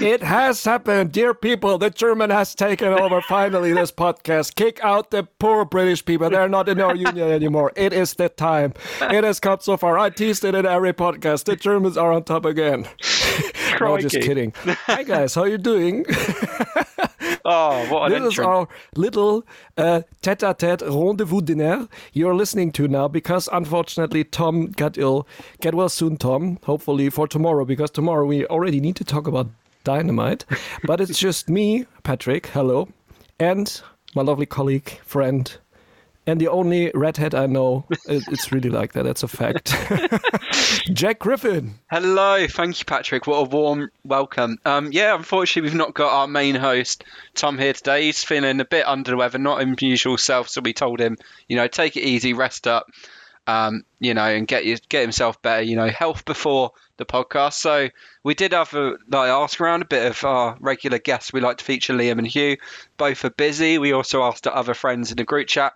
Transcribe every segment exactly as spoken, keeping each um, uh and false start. It has happened, dear people. The German has taken over finally this podcast. Kick out the poor British people. They're not in our union anymore. It is the time. It has come so far. I teased it in every podcast. The Germans are on top again. No, just kidding. Hi guys, how are you doing? Oh, what an This intro. Is our little uh, tete-a-tete rendezvous dinner you're listening to now, because unfortunately Tom got ill. Get well soon, Tom, hopefully for tomorrow, because tomorrow we already need to talk about Dynamite. But it's just me, Patrick, hello, and my lovely colleague, friend, and the only redhead I know. It's really like that. That's a fact. Jack Griffin. Hello. Thank you, Patrick. What a warm welcome. Um, yeah, unfortunately, we've not got our main host, Tom, here today. He's feeling a bit under the weather, not his usual self. So we told him, you know, take it easy, rest up, um, you know, and get, get himself better, you know, health before the podcast. So we did have a like, ask around a bit of our regular guests. We like to feature Liam and Hugh. Both are busy. We also asked our other friends in the group chat.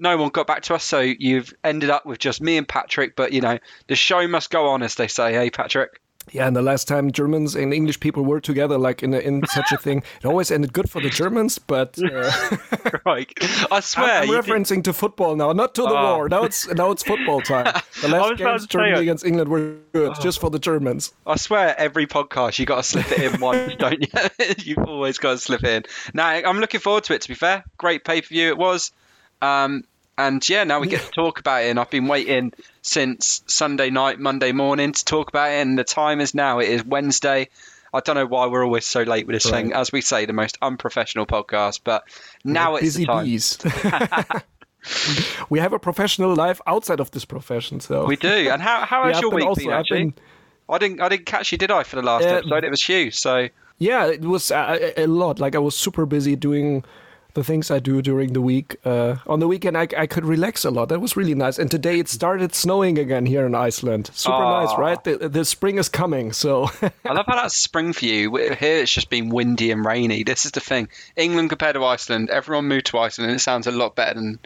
No one got back to us, so you've ended up with just me and Patrick. But, you know, the show must go on, as they say. Hey, Patrick? Yeah, and the last time Germans and English people were together, like, in a, in such a thing, it always ended good for the Germans, but... Uh, right. I swear... I'm, I'm referencing did... to football now, not to the oh. war. Now it's now it's football time. The last games Germany against England were good, oh. just for the Germans. I swear, every podcast, you got to slip it in once, don't you? You've always got to slip it in. Now, I'm looking forward to it, to be fair. Great pay-per-view it was. Um, and yeah, now we get to talk about it, and I've been waiting since Sunday night, Monday morning to talk about it, and the time is now. It is Wednesday. I don't know why we're always so late with this right. thing. As we say, the most unprofessional podcast, but now we're it's busy the time. Bees. We have a professional life outside of this profession, so we do. And how how has yeah, your been week also, been? Actually, been... I didn't I didn't catch you, did I? For the last uh, episode, it was Hugh. So yeah, it was a, a lot. Like I was super busy doing the things I do during the week. Uh, on the weekend, I, I could relax a lot. That was really nice. And today it started snowing again here in Iceland. Super Aww. Nice, right? The, the spring is coming. So I love how that's spring for you. Here it's just been windy and rainy. This is the thing. England compared to Iceland. Everyone moved to Iceland, and it sounds a lot better than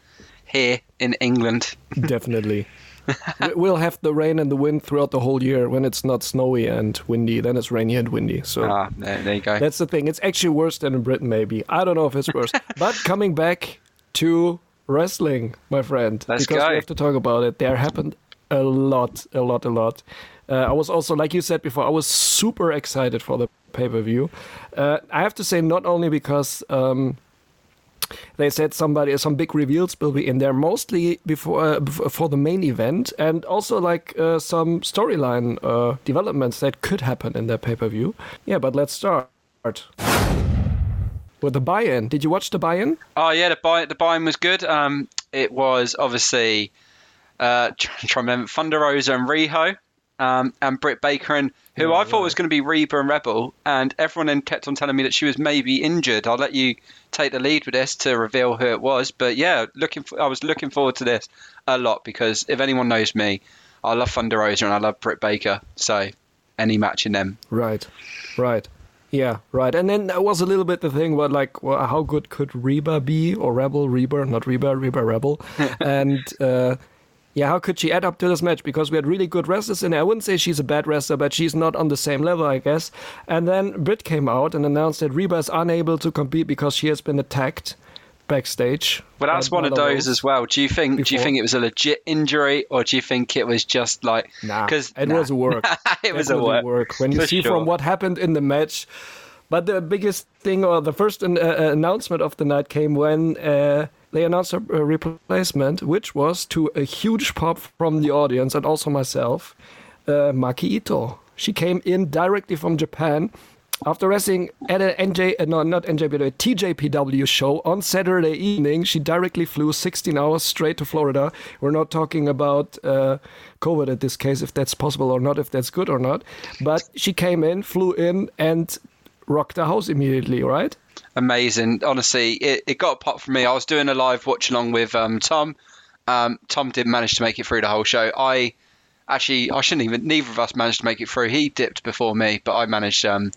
here in England. Definitely. We'll have the rain and the wind throughout the whole year. When it's not snowy and windy, then it's rainy and windy. So ah, there, there you go. That's the thing. It's actually worse than in Britain, maybe. I don't know if it's worse. But coming back to wrestling, my friend, Let's because go. we have to talk about it. There happened a lot, a lot, a lot. Uh, I was also, like you said before, I was super excited for the pay-per-view. Uh, I have to say, not only because... Um, They said somebody, some big reveals will be in there, mostly before uh, for the main event, and also like uh, some storyline uh, developments that could happen in that pay-per-view. Yeah, but let's start with the buy-in. Did you watch the buy-in? Oh yeah, the buy the buy-in was good. Um, it was obviously uh, trying to remember Thunder Rosa and Riho, um, and Britt Baker, and who yeah, I thought yeah. was going to be Reba and Rebel, and everyone then kept on telling me that she was maybe injured. I'll let you take the lead with this to reveal who it was, but yeah, looking for, I was looking forward to this a lot, because if anyone knows me, I love Thunder Rosa and I love Britt Baker, so any match in them. Right, right. Yeah, right. And then that was a little bit the thing about, like, well, how good could Reba be, or Rebel, Reba, not Reba, Reba, Rebel, and... uh Yeah, how could she add up to this match? Because we had really good wrestlers in there. I wouldn't say she's a bad wrestler, but she's not on the same level, I guess. And then Britt came out and announced that Reba is unable to compete because she has been attacked backstage. Well, that's one of those as well. Do you think? Before. Do you think it was a legit injury, or do you think it was just like? Nah, cause, it nah. was a work. it was it a work. work. When you For see sure. from what happened in the match. But the biggest thing, or the first an, uh, announcement of the night, came when uh, they announced a, a replacement, which was to a huge pop from the audience and also myself, uh, Maki Itoh. She came in directly from Japan after wrestling at an NJ, uh, no, not NJPW, T J P W show on Saturday evening. She directly flew sixteen hours straight to Florida. We're not talking about uh, COVID in this case, if that's possible or not, if that's good or not. But she came in, flew in, and rocked the house immediately, right? Amazing. Honestly, it, it got a pop for me. I was doing a live watch along with um, Tom. Um, Tom didn't manage to make it through the whole show. I actually, I shouldn't even, neither of us managed to make it through. He dipped before me, but I managed um,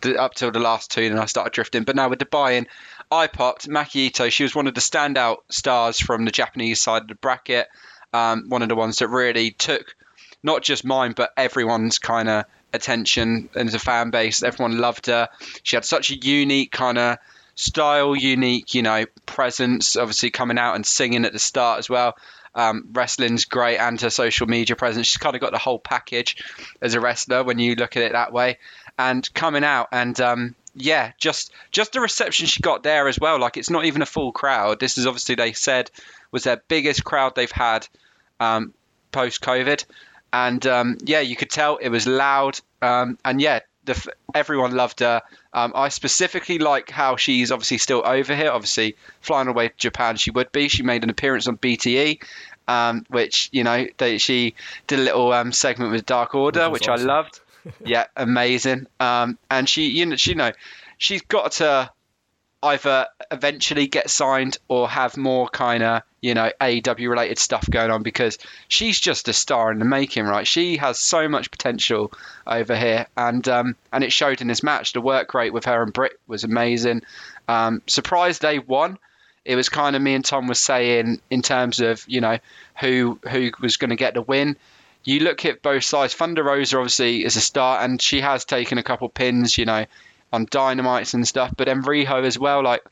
to, up till the last two, then I started drifting. But now with the buy-in, I popped Maki Itoh. She was one of the standout stars from the Japanese side of the bracket. Um, one of the ones that really took not just mine, but everyone's kind of attention and as a fan base. Everyone loved her. She had such a unique kind of style, unique, you know, presence, obviously coming out and singing at the start as well. Um, wrestling's great, and her social media presence. She's kind of got the whole package as a wrestler when you look at it that way. And coming out and um, yeah, just just the reception she got there as well. Like, it's not even a full crowd. This is obviously, they said, was their biggest crowd they've had um, post-COVID. And um, yeah, you could tell it was loud. Um, and yeah, the, everyone loved her. Um, I specifically like how she's obviously still over here. Obviously, flying away to Japan, she would be. She made an appearance on B T E, um, which, you know, they, she did a little um, segment with Dark Order, which, which awesome. I loved. Yeah, amazing. Um, and she, you know, she, you know, she's got to either eventually get signed or have more kind of, you know, A E W related stuff going on, because she's just a star in the making, right? She has so much potential over here, and um, and it showed in this match. The work rate with her and Britt was amazing. Um, surprised they won. It was kind of, me and Tom was saying in terms of, you know, who who was going to get the win. You look at both sides. Thunder Rosa obviously is a star, and she has taken a couple pins, you know, on Dynamites and stuff. But then Riho as well, like,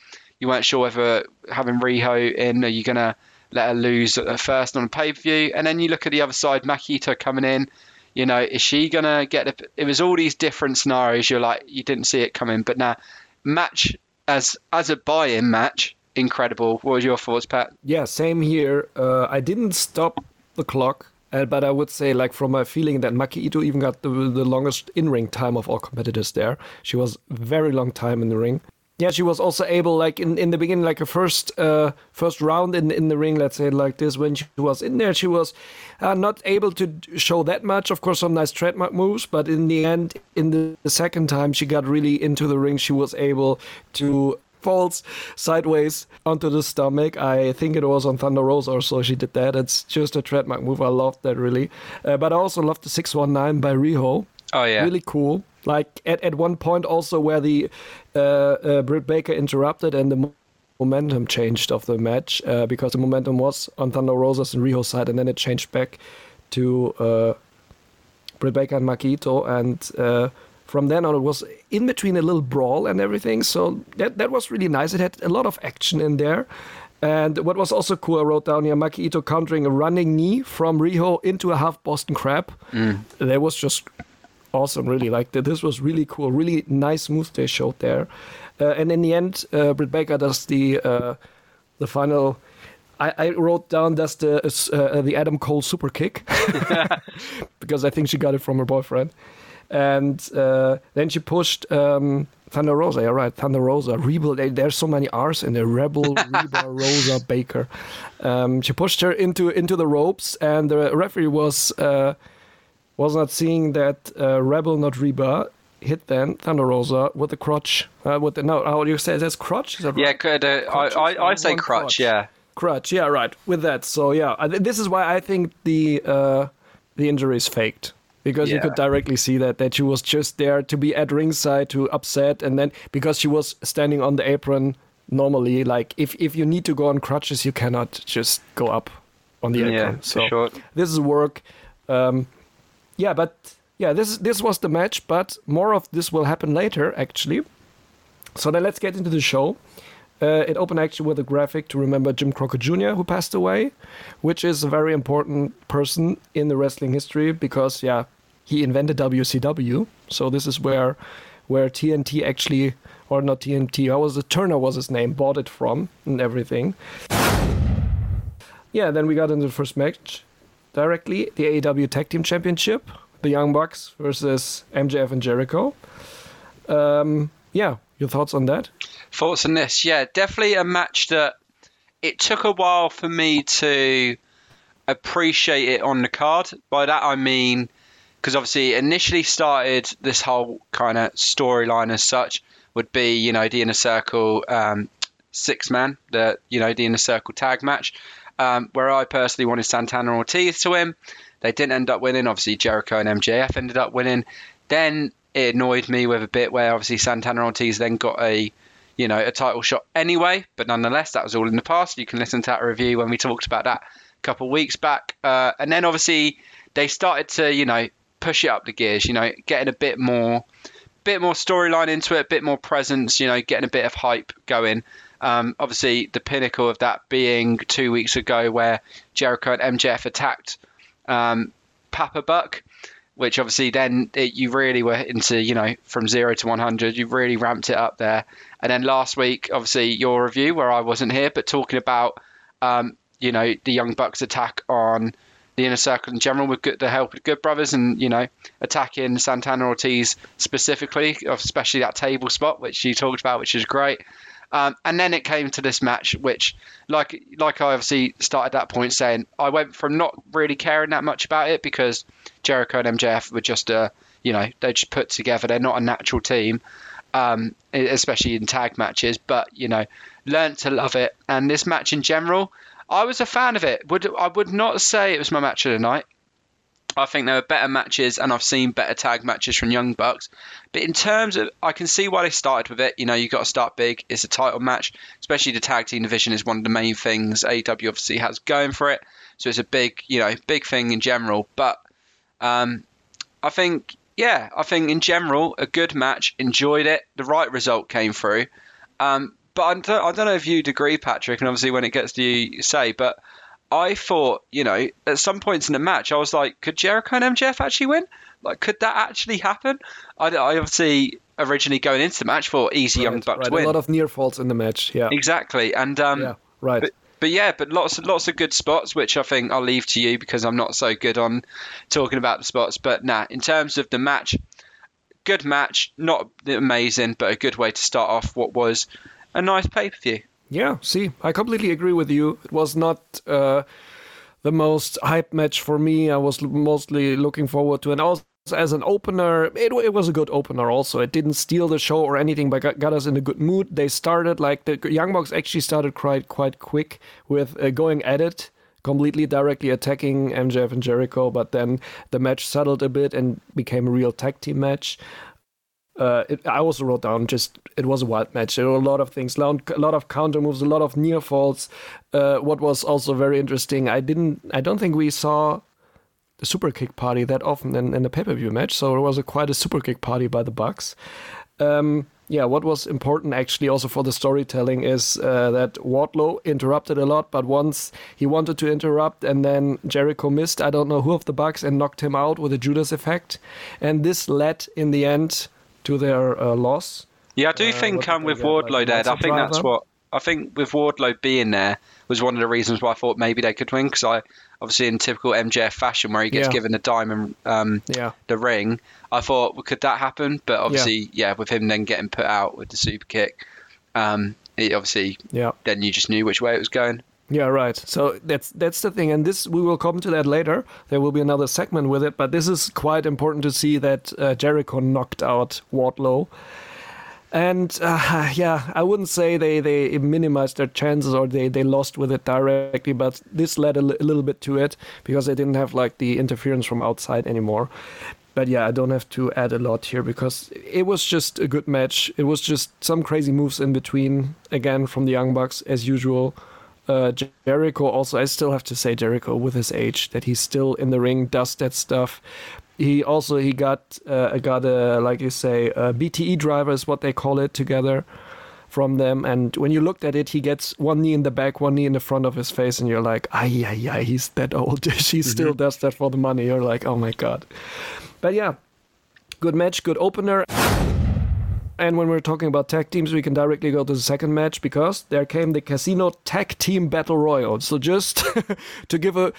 you weren't sure whether having Riho in, are you going to let her lose at first on a pay-per-view? And then you look at the other side, Maki Itoh coming in, you know, is she going to get the, it was all these different scenarios. You're like, you didn't see it coming. But now, match as, as a buy-in match, incredible. What were your thoughts, Pat? Yeah, same here. Uh, I didn't stop the clock. Uh, but I would say, like, from my feeling, that Maki Itoh even got the, the longest in-ring time of all competitors there. She was very long time in the ring. Yeah, she was also able, like, in, in the beginning, like, a first uh, first round in, in the ring, let's say it like this, when she was in there, she was uh, not able to show that much. Of course, some nice trademark moves, but in the end, in the, the second time, she got really into the ring. She was able to falls sideways onto the stomach. I think it was on Thunder Rosa or so she did that. It's just a trademark move. I loved that, really. Uh, but I also loved the six one nine by Riho. Oh, yeah. Really cool. Like, at, at one point also where the uh, uh, Britt Baker interrupted and the momentum changed of the match, uh, because the momentum was on Thunder Rosa's and Riho's side, and then it changed back to uh, Britt Baker and Maki Itoh, and Uh, from then on, it was in between a little brawl and everything. So that that was really nice. It had a lot of action in there. And what was also cool, I wrote down here, Maki Itoh countering a running knee from Riho into a half Boston Crab. Mm. That was just awesome, really. Like, this was really cool. Really nice moves they showed there. Uh, and in the end, uh, Britt Baker does the, uh, the final... I, I wrote down that's the, uh, the Adam Cole super kick. Because I think she got it from her boyfriend. And uh, then she pushed um, Thunder Rosa. You're right, Thunder Rosa. Rebel. They, there's so many R's in there. Rebel, Reba, Rosa, Baker. Um, she pushed her into into the ropes, and the referee was uh, was not seeing that uh, Rebel, not Reba, hit then Thunder Rosa with the crotch. Uh, with the no, how do you say? That's crotch. Is that yeah, right? uh, crotch? I I, I say crotch, crotch. Yeah, crotch. Yeah, right. With that. So yeah, this is why I think the uh, the injury is faked. Because yeah. You could directly see that, that she was just there to be at ringside, to upset. And then because she was standing on the apron normally, like if, if you need to go on crutches, you cannot just go up on the yeah, apron. So sure. This is work. Um, yeah, but yeah, this this was the match, but more of this will happen later, actually. So then let's get into the show. Uh, it opened actually with a graphic to remember Jim Crockett Junior, who passed away, which is a very important person in the wrestling history because, yeah, he invented W C W, so this is where where T N T actually, or not T N T, how was it? Turner was his name, bought it from and everything. Yeah, then we got into the first match directly, the A E W Tag Team Championship, the Young Bucks versus M J F and Jericho. Um, yeah, your thoughts on that? Thoughts on this? Yeah, definitely a match that it took a while for me to appreciate it on the card. By that I mean... because obviously initially started this whole kind of storyline as such would be, you know, the Inner Circle um, six man, the, you know, the Inner Circle tag match, um, where I personally wanted Santana Ortiz to win. They didn't end up winning. Obviously Jericho and M J F ended up winning. Then it annoyed me with a bit where obviously Santana Ortiz then got a, you know, a title shot anyway, but nonetheless, that was all in the past. You can listen to that review when we talked about that a couple of weeks back. Uh, and then obviously they started to, you know, push it up the gears, you know, getting a bit more bit more storyline into it, a bit more presence, you know, getting a bit of hype going. Um, obviously, the pinnacle of that being two weeks ago where Jericho and M J F attacked um, Papa Buck, which obviously then it, you really were into, you know, from zero to one hundred, you really ramped it up there. And then last week, obviously, your review where I wasn't here, but talking about, um, you know, the Young Bucks attack on the Inner Circle in general with good, the help of Good Brothers and, you know, attacking Santana Ortiz specifically, especially that table spot, which you talked about, which is great. Um, and then it came to this match, which, like like I obviously started that point saying, I went from not really caring that much about it because Jericho and M J F were just, uh, you know, they just put together. They're not a natural team, um, especially in tag matches. But, you know, learned to love it. And this match in general, I was a fan of it. Would I would not say it was my match of the night. I think there were better matches, and I've seen better tag matches from Young Bucks. But in terms of, I can see why they started with it. You know, you've got to start big. It's a title match, especially the tag team division is one of the main things A E W obviously has going for it. So it's a big, you know, big thing in general. But um, I think, yeah, I think in general, a good match. Enjoyed it. The right result came through. Um, but I don't, I don't know if you'd agree, Patrick, and obviously when it gets to you, say, but I thought, you know, at some points in the match, I was like, could Jericho and M J F actually win? Like, could that actually happen? I, I obviously originally going into the match thought easy right, Young Bucks right. win. A lot of near falls in the match, yeah. Exactly, and um, yeah, right. But, but yeah, but lots lots of good spots, which I think I'll leave to you because I'm not so good on talking about the spots. But nah, in terms of the match, good match, not amazing, but a good way to start off what was a nice pay per view. Yeah, see, I completely agree with you. It was not uh, the most hype match for me. I was mostly looking forward to it. And also, as an opener, it, it was a good opener also. It didn't steal the show or anything, but got, got us in a good mood. They started, like, the Young Bucks actually started quite, quite quick with uh, going at it, completely directly attacking M J F and Jericho. But then the match settled a bit and became a real tag team match. Uh, it, I also wrote down just it was a wild match. There were a lot of things, a lot of counter moves, a lot of near falls. Uh, what was also very interesting, I didn't, I don't think we saw the super kick party that often in, in a pay per view match. So it was a, quite a super kick party by the Bucks. Um, yeah, what was important actually also for the storytelling is uh, that Wardlow interrupted a lot, but once he wanted to interrupt and then Jericho missed, I don't know who of the Bucks, and knocked him out with a Judas effect, and this led in the end to their uh, loss. Yeah, I do uh, think um, with Wardlow there, I think that's what I think with Wardlow being there was one of the reasons why I thought maybe they could win, because I obviously in typical M J F fashion where he gets yeah. given the diamond, um, yeah. the ring. I thought, well, could that happen? But obviously, yeah. yeah, with him then getting put out with the super kick, um, it obviously, yeah. then you just knew which way it was going. Yeah, right. So that's that's the thing, and this we will come to that later. There will be another segment with it, but this is quite important to see that uh, Jericho knocked out Wardlow. And uh, yeah, I wouldn't say they, they minimized their chances or they, they lost with it directly, but this led a, l- a little bit to it because they didn't have like the interference from outside anymore. But yeah, I don't have to add a lot here because it was just a good match. It was just some crazy moves in between, again, from the Young Bucks as usual. Uh, Jericho also, I still have to say Jericho with his age, that he's still in the ring, does that stuff. He also, he got, uh, got a, like you say, a B T E driver is what they call it together from them. And when you looked at it, he gets one knee in the back, one knee in the front of his face. And you're like, ay, ay, ay, he's that old. She still does that for the money. You're like, oh my God. But yeah, good match, good opener. And when we're talking about tag teams, we can directly go to the second match because there came the Casino Tag Team Battle Royal. So just to give a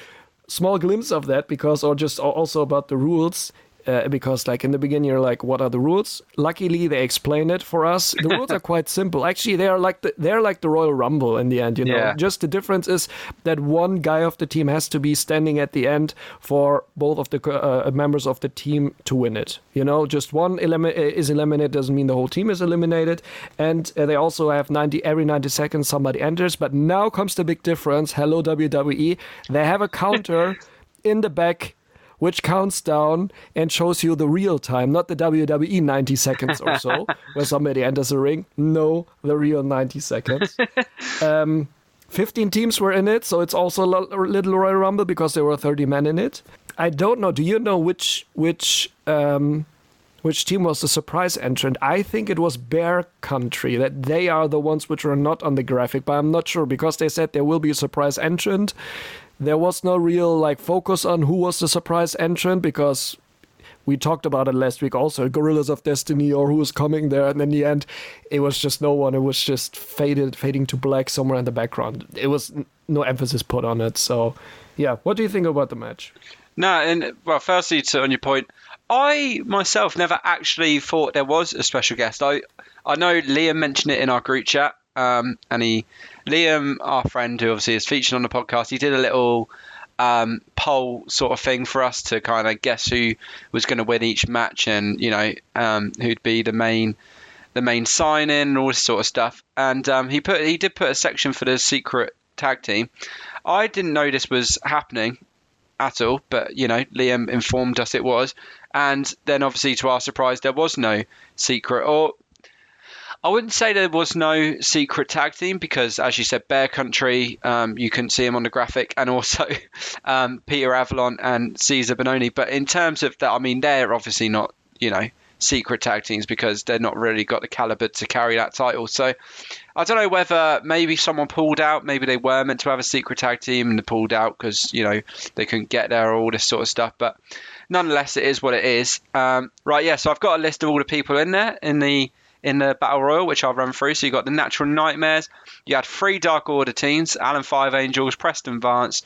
small glimpse of that, because, or just also about the rules, uh, because like in the beginning, you're like, what are the rules? Luckily, they explain it for us. The rules are quite simple. Actually, they are like the, they're like the Royal Rumble in the end, you know. Yeah. Just the difference is that one guy of the team has to be standing at the end for both of the uh, members of the team to win it. You know, just one elimi- is eliminated doesn't mean the whole team is eliminated. And uh, they also have ninety every ninety seconds somebody enters. But now comes the big difference. Hello, W W E. They have a counter in the back which counts down and shows you the real time, not the W W E ninety seconds or so, where somebody enters the ring. No, the real ninety seconds. Um, fifteen teams were in it, so it's also a little Royal Rumble because there were thirty men in it. I don't know. Do you know which which um, which team was the surprise entrant? I think it was Bear Country. That they are the ones which were not on the graphic, but I'm not sure because they said there will be a surprise entrant. There was no real like focus on who was the surprise entrant because we talked about it last week also, Gorillas of Destiny or who was coming there, and in the end it was just no one. It was just faded, fading to black somewhere in the background. It was no emphasis put on it. So yeah, what do you think about the match? No, and well, firstly, to on your point, I myself never actually thought there was a special guest. I I know Liam mentioned it in our group chat, um, and he Liam, our friend who obviously is featured on the podcast, he did a little um, poll sort of thing for us to kind of guess who was going to win each match, and you know um, who'd be the main the main sign in and all this sort of stuff. And um, he put he did put a section for the secret tag team. I didn't know this was happening at all, but you know, Liam informed us it was, and then obviously to our surprise, there was no secret, or I wouldn't say there was no secret tag team because, as you said, Bear Country, um, you couldn't see him on the graphic, and also um, Peter Avalon and Cesar Bononi. But in terms of that, I mean, they're obviously not, you know, secret tag teams because they're not really got the caliber to carry that title. So I don't know whether maybe someone pulled out, maybe they were meant to have a secret tag team and they pulled out because, you know, they couldn't get there or all this sort of stuff. But nonetheless, it is what it is. Um, right, yeah, so I've got a list of all the people in there in the in the Battle Royal, which I'll run through. So you got the Natural Nightmares. You had three Dark Order teams, Alan Five Angels, Preston Vance.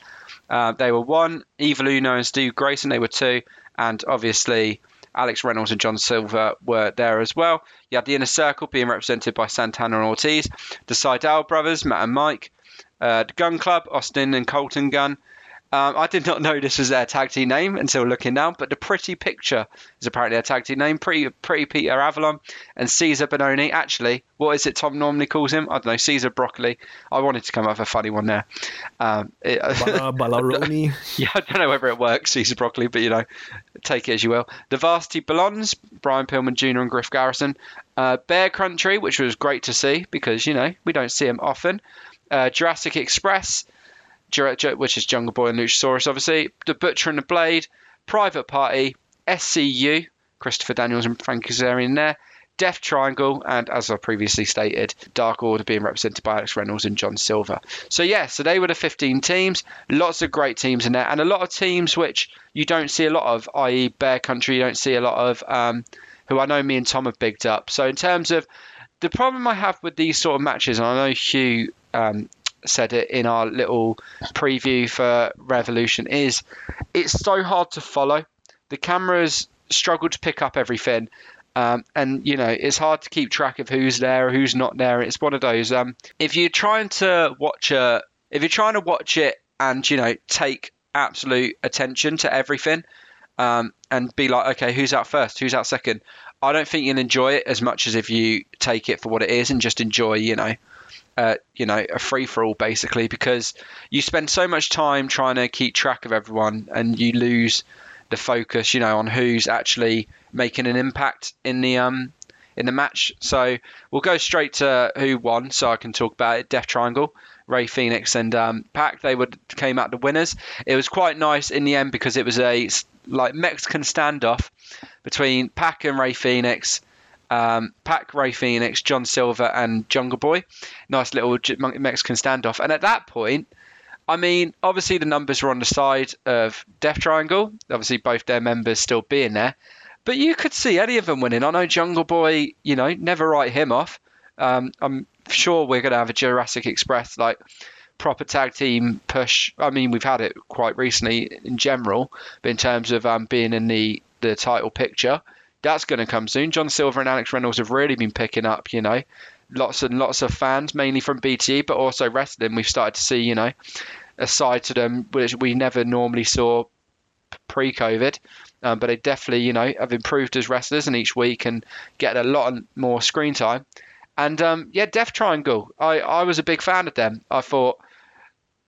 Uh, they were one. Evil Uno and Stu Grayson, they were two. And obviously Alex Reynolds and John Silver were there as well. You had the Inner Circle being represented by Santana and Ortiz, the Sydal brothers, Matt and Mike, uh, the Gun Club, Austin and Colton Gunn. Um, I did not know this was their tag team name until looking now, but the Pretty Picture is apparently their tag team name. Pretty, Pretty Peter Avalon and Cesar Bononi. Actually, what is it Tom normally calls him? I don't know, Cesar Broccoli. I wanted to come up with a funny one there. Um, it, Ballaroni. Yeah, I don't know whether it works, Cesar Broccoli, but you know, take it as you will. The Varsity Blondes, Brian Pillman Junior and Griff Garrison. Uh, Bear Country, which was great to see because, you know, we don't see him often. Uh, Jurassic Express, which is Jungle Boy and Luchasaurus, obviously. The Butcher and the Blade, Private Party, S C U, Christopher Daniels and Frank Kazarian there, Death Triangle, and as I previously stated, Dark Order being represented by Alex Reynolds and John Silver. So yeah, so they were the fifteen teams. Lots of great teams in there, and a lot of teams which you don't see a lot of, that is. Bear Country, you don't see a lot of, um, who I know me and Tom have bigged up. So in terms of the problem I have with these sort of matches, and I know Hugh... Um, said it in our little preview for Revolution, is it's so hard to follow. The cameras struggle to pick up everything, um, and you know, it's hard to keep track of who's there, who's not there. It's one of those, um, if you're trying to watch a if you're trying to watch it and, you know, take absolute attention to everything, um, and be like, okay, who's out first, who's out second, I don't think you'll enjoy it as much as if you take it for what it is and just enjoy, you know, Uh, you know, a free-for-all basically, because you spend so much time trying to keep track of everyone and you lose the focus, you know, on who's actually making an impact in the um in the match. So we'll go straight to who won, so I can talk about it. Death Triangle, Rey Fénix and um, Pac, they would came out the winners. It was quite nice in the end because it was a like Mexican standoff between Pac and Rey Fénix. Um, Pac, Rey Fénix, John Silver and Jungle Boy. Nice little Mexican standoff. And at that point, I mean, obviously the numbers were on the side of Death Triangle, obviously both their members still being there, but you could see any of them winning. I know Jungle Boy, you know, never write him off. Um, I'm sure we're going to have a Jurassic Express like proper tag team push. I mean, we've had it quite recently in general, but in terms of um, being in the, the title picture, that's going to come soon. John Silver and Alex Reynolds have really been picking up, you know, lots and lots of fans, mainly from B T E, but also wrestling. We've started to see, you know, a side to them which we never normally saw pre-COVID, um, but they definitely, you know, have improved as wrestlers and each week and get a lot more screen time. And um, yeah, Death Triangle, I, I was a big fan of them. I thought,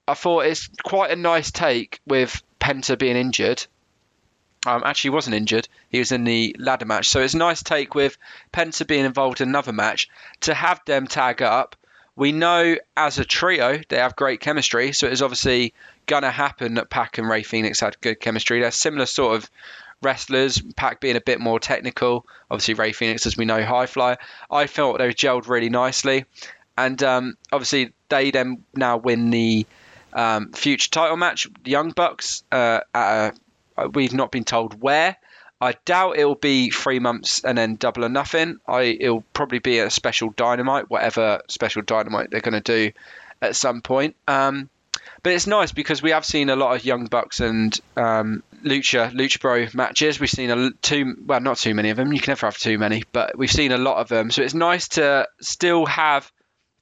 I thought it's quite a nice take with Penta being injured. Um, actually, he wasn't injured. He was in the ladder match. So it's a nice take with Penta being involved in another match to have them tag up We know as a trio, they have great chemistry. So it's obviously going to happen that Pac and Rey Fénix had good chemistry. They're similar sort of wrestlers, Pac being a bit more technical. Obviously, Rey Fénix, as we know, high flyer. I felt they gelled really nicely. And um, obviously, they then now win the um, future title match. The Young Bucks, uh, at a, we've not been told where. I doubt it'll be three months and then Double or Nothing. I It'll probably be a special Dynamite, whatever special Dynamite they're going to do at some point. Um, but it's nice because we have seen a lot of Young Bucks and um, Lucha, Lucha Bro matches. We've seen a, too, well, not too many of them. You can never have too many, but we've seen a lot of them. So it's nice to still have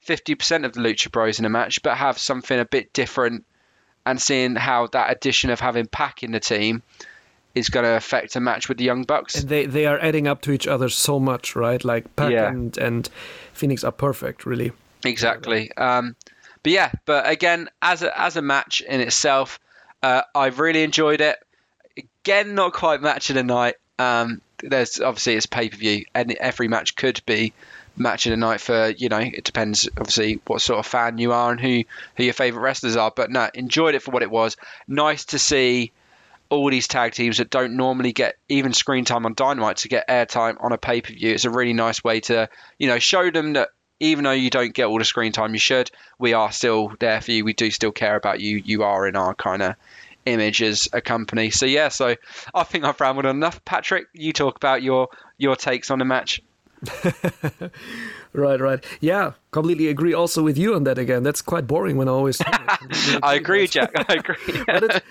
fifty percent of the Lucha Bros in a match, but have something a bit different, and seeing how that addition of having Pac in the team is going to affect a match with the Young Bucks. And they, they are adding up to each other so much, right? Like Pac yeah. and, and Fénix are perfect, really. Exactly. Um, but yeah, but again, as a, as a match in itself, uh, I've really enjoyed it. Again, not quite match of the night. Um, there's obviously it's pay-per-view and every match could be match of the night for, you know, it depends obviously what sort of fan you are and who, who your favourite wrestlers are. But no, enjoyed it for what it was. Nice to see all these tag teams that don't normally get even screen time on Dynamite to get airtime on a pay-per-view. It's a really nice way to, you know, show them that even though you don't get all the screen time you should, we are still there for you. We do still care about you. You are in our kind of image as a company. So yeah, so I think I've rambled enough. Patrick, you talk about your, your takes on the match. right right yeah completely agree also with you on that. Again, that's quite boring when I always say it. I agree, Jack. I agree. but it,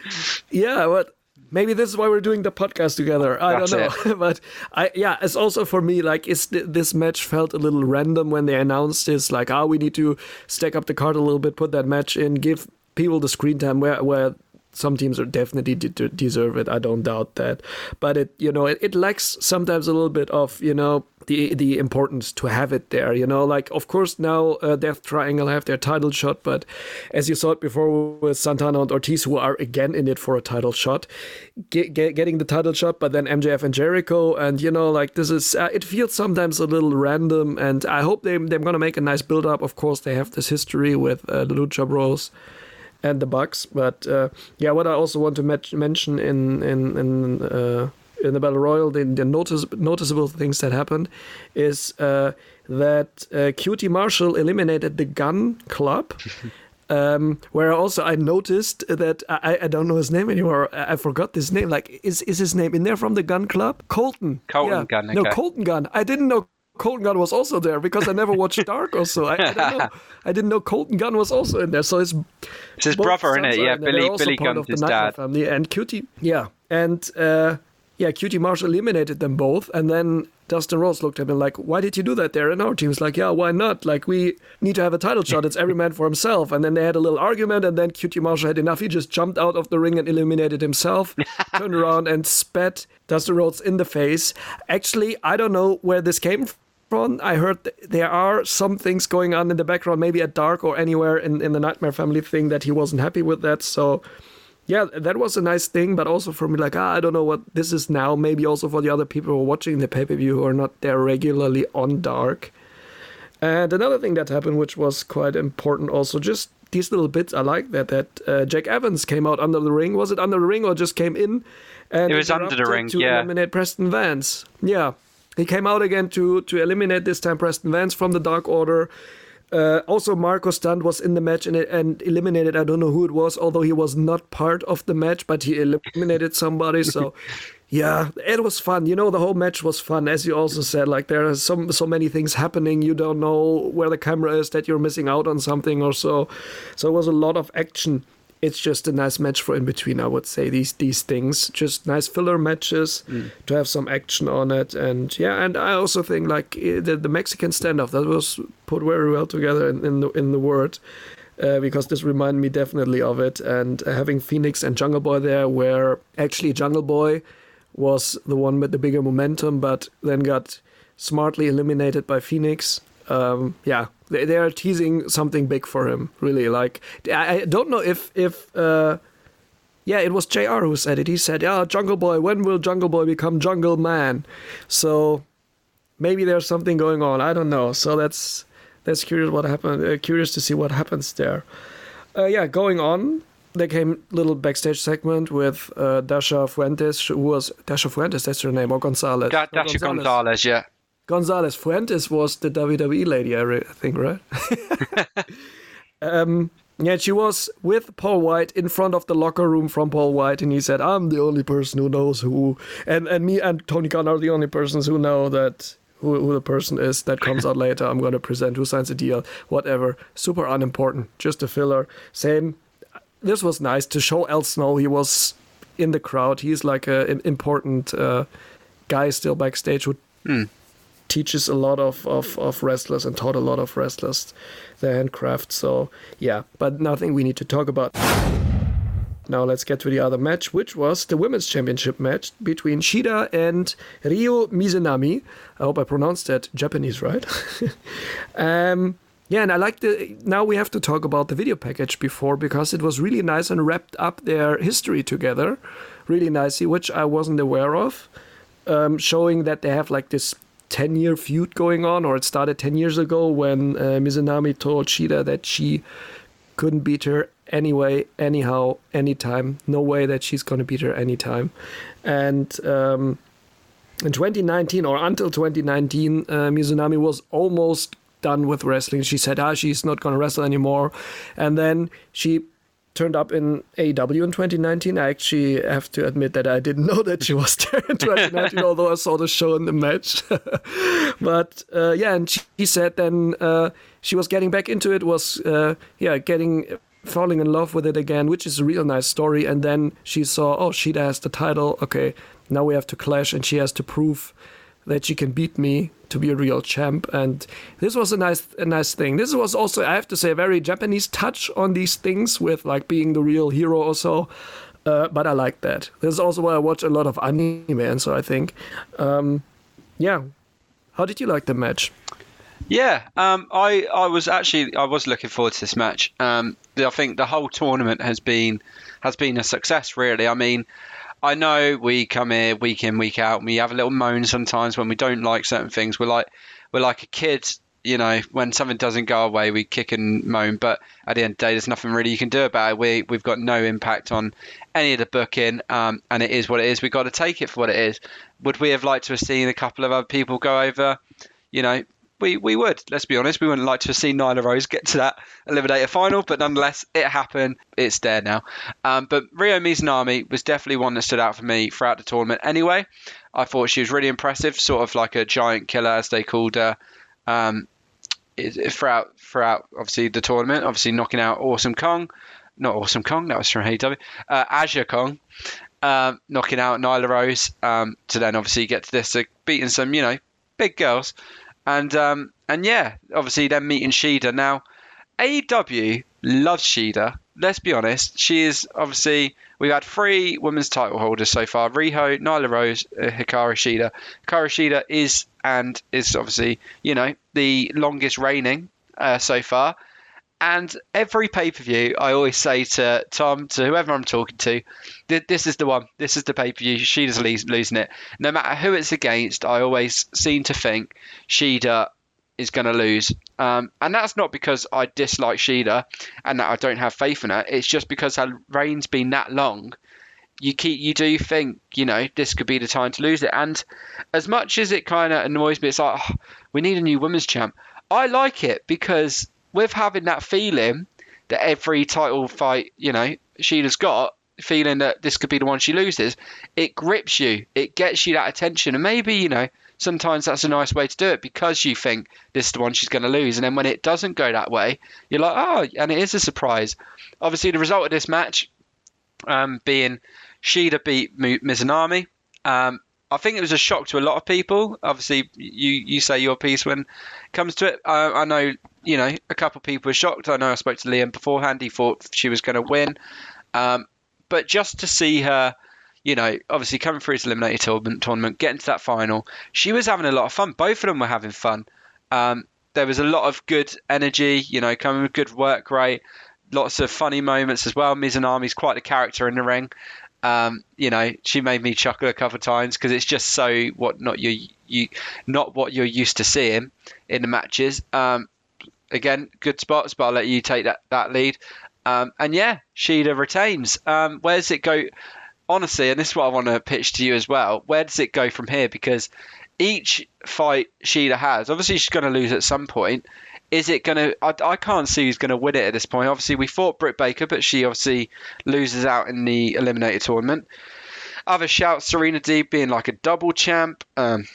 yeah but maybe this is why we're doing the podcast together. I that's don't know it. But I yeah it's also for me like it's th- this match felt a little random when they announced this, like ah, oh, we need to stack up the card a little bit, put that match in, give people the screen time where where some teams are definitely de- deserve it. I don't doubt that, but it you know it, it lacks sometimes a little bit of you know the the importance to have it there. You know, like of course now uh, Death Triangle have their title shot, but as you saw it before with Santana and Ortiz, who are again in it for a title shot, get, get, getting the title shot, but then M J F and Jericho, and you know like this is uh, it feels sometimes a little random, and I hope they they're gonna make a nice build up. Of course they have this history with uh, the Lucha Bros and the Bucks, but uh, yeah, what I also want to met- mention in in in. Uh, In the Battle Royal, the, the notice, noticeable things that happened is uh, that uh, Cutie Marshall eliminated the Gun Club, um, where also I noticed that I, I don't know his name anymore. I, I forgot his name. Like, is is his name in there from the Gun Club? Colton. Colton yeah. Gunn. Okay. No, Colton Gunn. I didn't know Colton Gunn was also there because I never watched Dark or so. I, I don't know. I didn't know Colton Gunn was also in there. So it's, it's his brother, isn't it? Yeah, Billy. Billy Gunn's his dad. Family. And Cutie. Yeah, and. Uh, Yeah, Cutie Marshall eliminated them both, and then Dustin Rhodes looked at me like, why did you do that there? And our team's like, yeah, why not? Like, we need to have a title shot. It's every man for himself. And then they had a little argument, and then Cutie Marshall had enough. He just jumped out of the ring and eliminated himself, turned around and spat Dustin Rhodes in the face. Actually, I don't know where this came from. I heard th- there are some things going on in the background, maybe at Dark or anywhere in, in the Nightmare Family thing, that he wasn't happy with that, so... Yeah, that was a nice thing, but also for me, like, ah, I don't know what this is now. Maybe also for the other people who are watching the pay-per-view who are not there regularly on Dark. And another thing that happened, which was quite important also, just these little bits, I like that, that uh, Jack Evans came out under the ring. Was it under the ring or just came in? And it was under the ring, to yeah. to eliminate Preston Vance. Yeah, he came out again to, to eliminate this time Preston Vance from the Dark Order. Uh, also, Marco Stunt was in the match and, and eliminated, I don't know who it was, although he was not part of the match, but he eliminated somebody. So, yeah, it was fun. You know, the whole match was fun, as you also said. Like, there are some, so many things happening. You don't know where the camera is, that you're missing out on something or so. So it was a lot of action. It's just a nice match for in between, I would say, these these things. Just nice filler matches mm. to have some action on it. And yeah, and I also think like the, the Mexican standoff, that was put very well together in, in, the, in the word, uh, because this reminded me definitely of it. And having Fénix and Jungle Boy there, where actually Jungle Boy was the one with the bigger momentum, but then got smartly eliminated by Fénix. Um, yeah, they they are teasing something big for him, really. Like, I don't know if if uh, yeah, it was J R who said it. He said, "Yeah, Jungle Boy. When will Jungle Boy become Jungle Man?" So maybe there's something going on. I don't know. So that's that's curious what happened. Uh, curious to see what happens there. Uh, yeah, going on, there came little backstage segment with uh, Dasha Fuentes, who was Dasha Fuentes. That's her name, or Gonzalez. Da- Dasha Gonzalez. Gonzalez, yeah. Gonzalez Fuentes was the W W E lady, I, re- I think, right? um, yeah, she was with Paul White in front of the locker room from Paul White, and he said, "I'm the only person who knows who, and and me and Tony Khan are the only persons who know that." Who, who the person is that comes out later. I'm going to present who signs the deal, whatever. Super unimportant, just a filler. Same. This was nice to show El Snow. He was in the crowd. He's like a, an important uh, guy still backstage who mm. teaches a lot of, of, of wrestlers and taught a lot of wrestlers their handcraft. So, yeah, but nothing we need to talk about. Now let's get to the other match, which was the Women's Championship match between Shida and Ryo Mizunami. I hope I pronounced that Japanese right. um, yeah, and I like the... Now we have to talk about the video package before, because it was really nice and wrapped up their history together really nicely, which I wasn't aware of, um, showing that they have like this ten-year feud going on, or it started ten years ago when uh, Mizunami told Shida that she couldn't beat her anyway, anyhow, anytime. No way that she's going to beat her anytime. And um, in twenty nineteen, or until twenty nineteen, uh, Mizunami was almost done with wrestling. She said, ah, she's not going to wrestle anymore. And then she turned up in A E W in twenty nineteen. I actually have to admit that I didn't know that she was there in twenty nineteen, although I saw the show and the match. But uh, yeah, and she, she said then uh, she was getting back into it, was uh, yeah, getting... falling in love with it again, which is a real nice story. And then she saw, oh, Shida has the title. Okay, now we have to clash, and she has to prove that she can beat me to be a real champ. And this was a nice, a nice thing. This was also, I have to say, a very Japanese touch on these things with like being the real hero or so. Uh, but I like that. This is also why I watch a lot of anime, and so I think, um, yeah. How did you like the match? Yeah, um, I, I was actually I was looking forward to this match. Um, I think the whole tournament has been has been a success, really. I mean, I know we come here week in, week out, and we have a little moan sometimes when we don't like certain things. We're like we're like a kid, you know, when something doesn't go our way, we kick and moan. But at the end of the day, there's nothing really you can do about it. We we've got no impact on any of the booking, um, and it is what it is. We've got to take it for what it is. Would we have liked to have seen a couple of other people go over, you know? We we would, let's be honest. We wouldn't like to have seen Nyla Rose get to that Eliminator final, but nonetheless, it happened. It's there now. Um, but Ryo Mizunami was definitely one that stood out for me throughout the tournament anyway. I thought she was really impressive, sort of like a giant killer, as they called her, um, it, it, throughout, throughout, obviously, the tournament. Obviously, knocking out Awesome Kong. Not Awesome Kong, that was from A E W. Uh, Asia Kong. Um, knocking out Nyla Rose um, to then, obviously, get to this. So beating some, you know, big girls. And um, and yeah, obviously then meeting Shida. Now, A E W loves Shida. Let's be honest. She is obviously, we've had three women's title holders so far. Riho, Nyla Rose, uh, Hikaru Shida. Hikaru Shida is, and is obviously, you know, the longest reigning uh, so far. And every pay-per-view, I always say to Tom, to whoever I'm talking to, this is the one. This is the pay-per-view. Shida's losing it. No matter who it's against, I always seem to think Shida is going to lose. Um, and that's not because I dislike Shida and that I don't have faith in her. It's just because her reign's been that long. You keep, you do think, you know, this could be the time to lose it. And as much as it kind of annoys me, it's like, oh, we need a new women's champ. I like it because... with having that feeling that every title fight, you know, Sheila's got, feeling that this could be the one she loses, it grips you. It gets you that attention. And maybe, you know, sometimes that's a nice way to do it because you think this is the one she's going to lose. And then when it doesn't go that way, you're like, oh, and it is a surprise. Obviously, the result of this match um, being Shida beat Mizunami. Um, I think it was a shock to a lot of people. Obviously, you, you say your piece when it comes to it. Uh, I know... you know, a couple of people were shocked. I know I spoke to Liam beforehand. He thought she was going to win. Um, but just to see her, you know, obviously coming through this eliminator tournament, getting to that final, she was having a lot of fun. Both of them were having fun. Um, there was a lot of good energy, you know, coming with good work rate, lots of funny moments as well. Mizunami's quite a character in the ring. Um, you know, she made me chuckle a couple of times because it's just so what not you, you not what you're used to seeing in the matches. Um, again, good spots, but I'll let you take that, that lead. Um, and yeah, Shida retains. Um, where does it go? Honestly, and this is what I want to pitch to you as well. Where does it go from here? Because each fight Shida has, obviously she's going to lose at some point. Is it going to... I, I can't see who's going to win it at this point. Obviously, we fought Britt Baker, but she obviously loses out in the Eliminator Tournament. Other shouts, Serena Deeb being like a double champ. Um,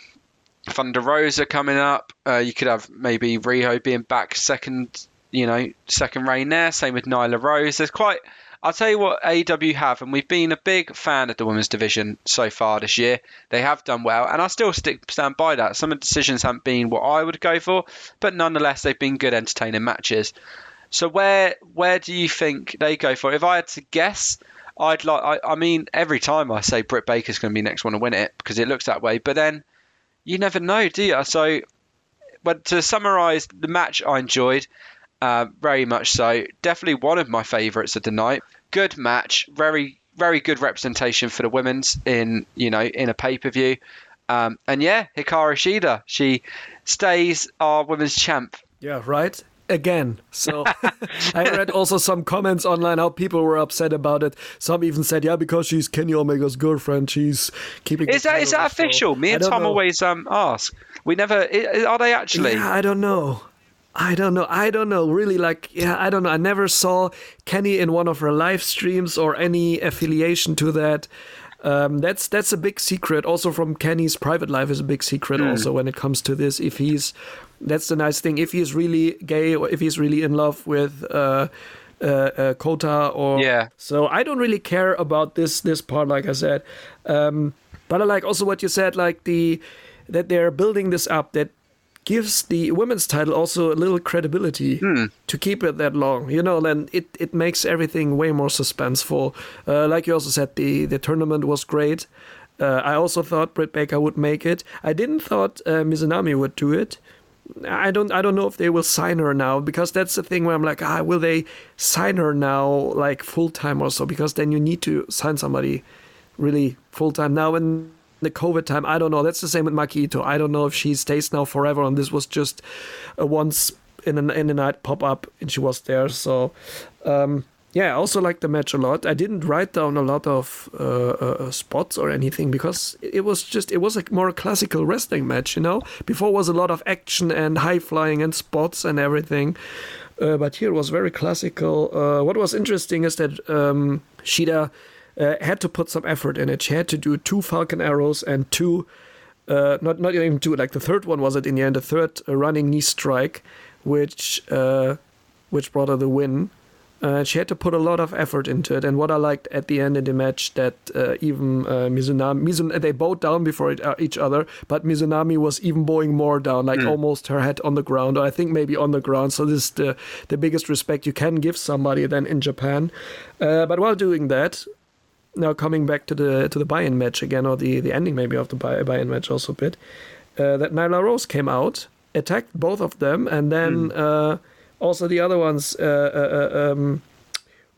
Thunder Rosa coming up. Uh, you could have maybe Riho being back second, you know, second reign there. Same with Nyla Rose. There's quite... I'll tell you what A E W have, and we've been a big fan of the women's division so far this year. They have done well, and I still stick stand by that. Some of the decisions haven't been what I would go for, but nonetheless, they've been good, entertaining matches. So where where do you think they go for it? If I had to guess, I'd like. I, I mean, every time I say Britt Baker's going to be the next one to win it because it looks that way, but then you never know, do you? So, but to summarise the match, I enjoyed. Uh, very much so. Definitely one of my favourites of the night. Good match. Very, very good representation for the women's in, you know, in a pay-per-view. Um, and yeah, Hikaru Shida. She stays our women's champ. Yeah, right. Again. So I read also some comments online how people were upset about it. Some even said, yeah, because she's Kenny Omega's girlfriend. She's keeping... Is that, is that official? Me and Tom know. always um, ask. We never... Are they actually? Yeah, I don't know. I don't know. I don't know. Really, like, yeah, I don't know. I never saw Kenny in one of her live streams or any affiliation to that. Um, that's that's a big secret. Also, from Kenny's private life is a big secret. Mm. Also, when it comes to this, if he's, that's the nice thing. If he's really gay or if he's really in love with uh, uh, uh, Kota or yeah. So I don't really care about this this part. Like I said, um, but I like also what you said, like the that they're building this up that. Gives the women's title also a little credibility hmm. to keep it that long, you know. Then it, it makes everything way more suspenseful. Uh, like you also said, the, the tournament was great. Uh, I also thought Britt Baker would make it. I didn't thought uh, Mizunami would do it. I don't I don't know if they will sign her now, because that's the thing where I'm like, ah, will they sign her now like full time or so? Because then you need to sign somebody really full time now and. The COVID time, I don't know. That's the same with Maki Itoh. I don't know if she stays now forever, and this was just a once in an in the night pop up, and she was there. So, um, yeah, I also liked the match a lot. I didn't write down a lot of uh, uh, spots or anything because it was just it was like more a classical wrestling match, you know. Before it was a lot of action and high flying and spots and everything, uh, but here it was very classical. Uh, what was interesting is that um, Shida. Uh, had to put some effort in it. She had to do two Falcon Arrows and two, uh, not not even two. Like the third one was it in the end, the third uh, running knee strike, which uh, which brought her the win. Uh, she had to put a lot of effort into it. And what I liked at the end of the match that uh, even uh, Mizunami, Mizun, they bowed down before it, uh, each other, but Mizunami was even bowing more down, like mm. almost her head on the ground, or I think maybe on the ground. So this is the the biggest respect you can give somebody then in Japan. Uh, but while doing that. Now coming back to the to the buy-in match again, or the, the ending maybe of the buy, buy-in match also a bit, uh, that Nyla Rose came out, attacked both of them, and then mm. uh, also the other ones, uh, uh, um,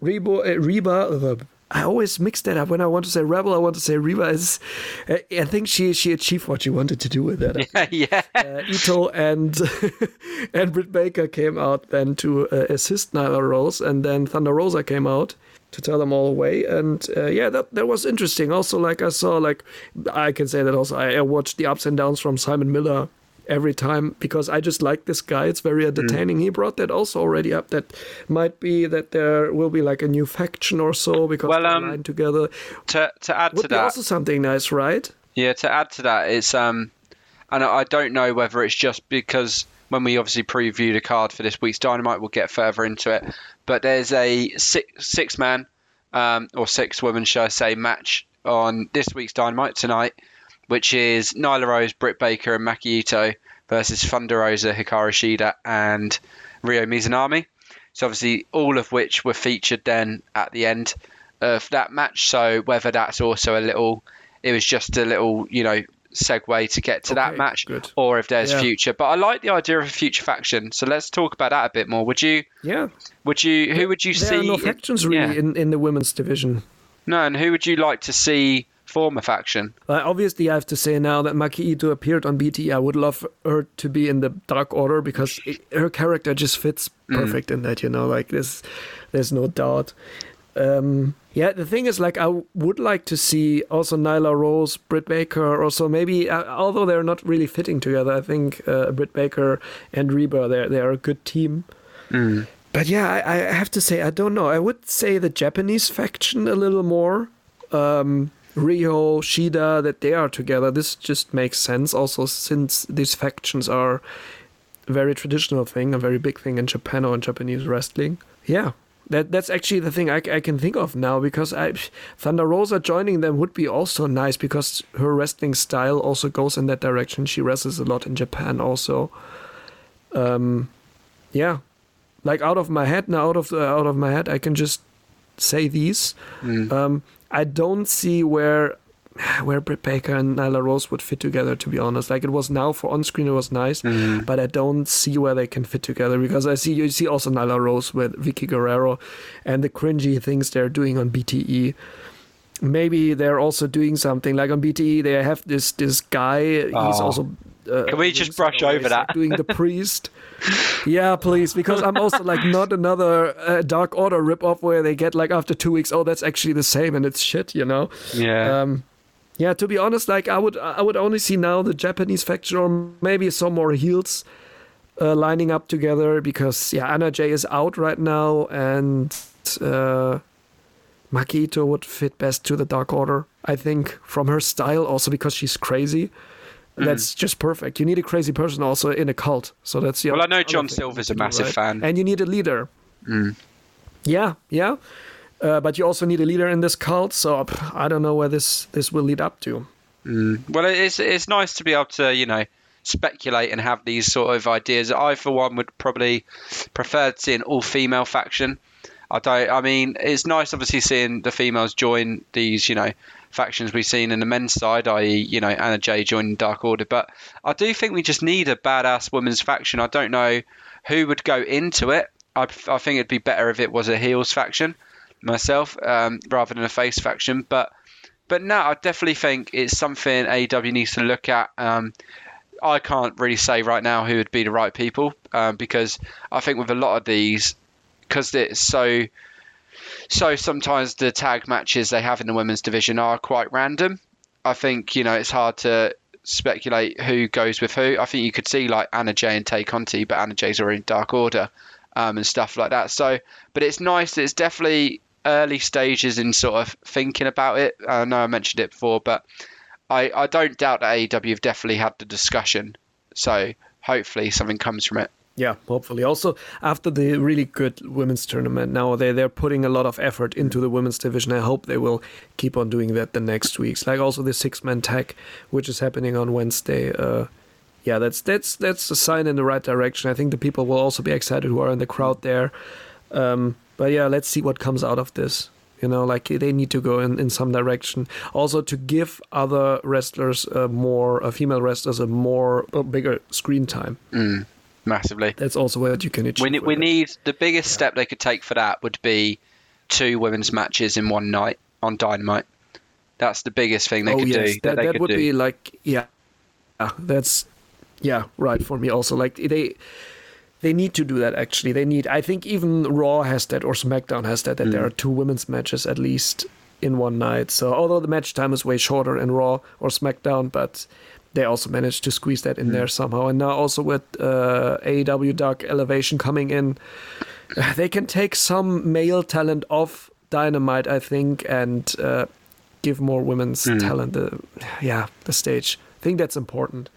Rebo, uh, Reba, uh, I always mix that up. When I want to say Rebel, I want to say Reba. Is, uh, I think she she achieved what she wanted to do with that. Yeah, yeah. Uh, Itoh and, and Britt Baker came out then to uh, assist Nyla Rose, and then Thunder Rosa came out. To tell them all away, and uh, yeah, that that was interesting. Also, like I saw, like I can say that also, I, I watched the ups and downs from Simon Miller every time because I just like this guy. It's very entertaining. Mm. He brought that also already up. That might be that there will be like a new faction or so because well, um, they're together. To to add Would to be that, also something nice, right? Yeah, to add to that, it's um, and I don't know whether it's just because. When we obviously preview the card for this week's Dynamite, we'll get further into it. But there's a six, six man um, or six woman, shall I say, match on this week's Dynamite tonight, which is Nyla Rose, Britt Baker and Maki Itoh versus Thunder Rosa, Hikaru Shida and Ryo Mizunami. So obviously all of which were featured then at the end of that match. So whether that's also a little, it was just a little, you know, segue to get to okay, that match good. Or if there's yeah. future, but I like the idea of a future faction, so let's talk about that a bit more. Would you yeah would you who would you there see are no factions really yeah. in, in the women's division no and who would you like to see form a faction. I obviously have to say now that Maki Itoh appeared on B T E. I would love her to be in the Dark Order because it, her character just fits perfect mm. in that, you know, like this, there's no doubt. Um, yeah, the thing is, like, I would like to see also Nyla Rose, Britt Baker, also maybe, uh, although they're not really fitting together, I think uh, Britt Baker and Reba, they're, they're a good team. Mm. But yeah, I, I have to say, I don't know. I would say the Japanese faction a little more. Um, Riho, Shida, that they are together. This just makes sense also since these factions are a very traditional thing, a very big thing in Japan or in Japanese wrestling. Yeah. That that's actually the thing I, I can think of now, because I, Thunder Rosa joining them would be also nice because her wrestling style also goes in that direction. She wrestles a lot in Japan also. Um, yeah, like out of my head now, out of uh, out of my head, I can just say these. Mm. Um, I don't see where where Britt Baker and Nyla Rose would fit together. To be honest, like it was now for on screen, it was nice, mm. but I don't see where they can fit together because I see you see also Nyla Rose with Vicky Guerrero, and the cringy things they're doing on B T E. Maybe they're also doing something like on B T E. They have this this guy. Oh. He's also. Uh, Can we just brush over that? Doing the priest. Yeah, please, because I'm also like not another uh, Dark Order ripoff where they get like after two weeks, oh, that's actually the same and it's shit, you know? Yeah. Um, yeah, to be honest, like I would I would only see now the Japanese faction or maybe some more heels uh, lining up together because, yeah, Anna Jay is out right now and uh, Maki Itoh would fit best to the Dark Order, I think, from her style also because she's crazy. That's mm. just perfect. You need a crazy person also in a cult. So that's the well, I know John Silver's a massive right? fan. And you need a leader. Mm. Yeah, yeah. Uh, but you also need a leader in this cult. So I don't know where this, this will lead up to. Mm. Well, it's it's nice to be able to, you know, speculate and have these sort of ideas. I, for one, would probably prefer to see an all-female faction. I don't. I mean, it's nice, obviously, seeing the females join these, you know, factions we've seen in the men's side, that is, you know, Anna Jay joining Dark Order. But I do think we just need a badass women's faction. I don't know who would go into it. I, I think it'd be better if it was a heels faction myself, um, rather than a face faction. But but no, I definitely think it's something A E W needs to look at. Um, I can't really say right now who would be the right people um, because I think with a lot of these, because it's so... So sometimes the tag matches they have in the women's division are quite random. I think, you know, it's hard to speculate who goes with who. I think you could see like Anna Jay and Tay Conti, but Anna Jay's already in Dark Order um, and stuff like that. So, but it's nice. It's definitely early stages in sort of thinking about it. I know I mentioned it before, but I, I don't doubt that A E W have definitely had the discussion. So hopefully something comes from it. Yeah, hopefully. Also, after the really good women's tournament, now they, they're putting a lot of effort into the women's division. I hope they will keep on doing that the next weeks. Like also the six-man tag, which is happening on Wednesday. Uh, yeah, that's that's that's a sign in the right direction. I think the people will also be excited who are in the crowd there. Um, but yeah, let's see what comes out of this. You know, like they need to go in, in some direction. Also to give other wrestlers uh, more, uh, female wrestlers a more a bigger screen time. Mm. Massively. That's also what you can achieve. We need, we need the biggest yeah. step they could take for that would be two women's matches in one night on Dynamite. That's the biggest thing they oh, could yes. do. That, that, they that could would do. be like yeah, that's yeah right for me also. Like they they need to do that actually. They need. I think even Raw has that or SmackDown has that. That mm. there are two women's matches at least in one night. So although the match time is way shorter in Raw or SmackDown, but they also managed to squeeze that in mm. there somehow. And now also with uh, A E W Dark Elevation coming in, they can take some male talent off Dynamite, I think, and uh, give more women's mm. talent the, yeah, the stage. I think that's important.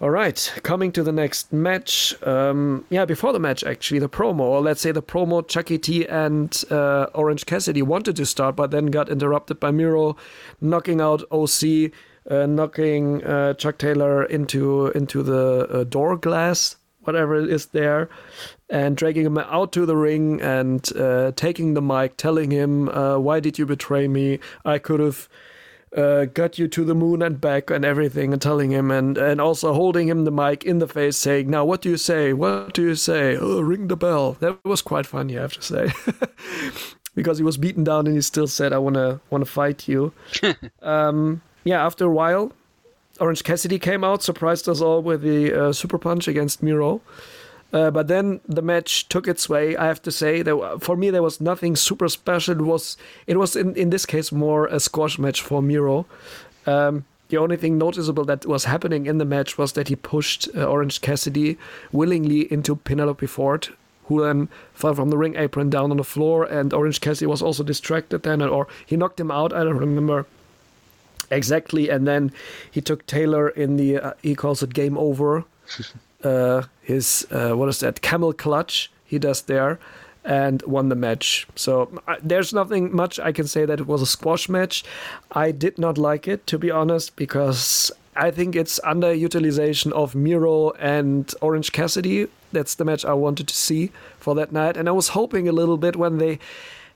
All right, coming to the next match. Um, yeah, before the match, actually, the promo, or let's say the promo, Chucky T and uh, Orange Cassidy wanted to start, but then got interrupted by Miro, knocking out O C, Uh, knocking uh, Chuck Taylor into into the uh, door glass, whatever it is there, and dragging him out to the ring and uh, taking the mic, telling him, uh, why did you betray me? I could have uh, got you to the moon and back and everything, and telling him and, and also holding him the mic in the face, saying, now what do you say? What do you say? Oh, ring the bell. That was quite funny, I have to say. because he was beaten down and he still said, I want to want to fight you. um, yeah, after a while, Orange Cassidy came out, surprised us all with the uh, super punch against Miro. Uh, but then the match took its way. I have to say, that for me, there was nothing super special. It was, it was in, in this case more a squash match for Miro. Um, the only thing noticeable that was happening in the match was that he pushed uh, Orange Cassidy willingly into Penelope Ford, who then fell from the ring apron down on the floor, and Orange Cassidy was also distracted then, or he knocked him out, I don't remember exactly, and then he took Taylor in the, uh, he calls it game over, uh, his, uh, what is that, camel clutch he does there, and won the match. So uh, there's nothing much I can say that it was a squash match. I did not like it, to be honest, because I think it's underutilization of Miro and Orange Cassidy. That's the match I wanted to see for that night. And I was hoping a little bit when they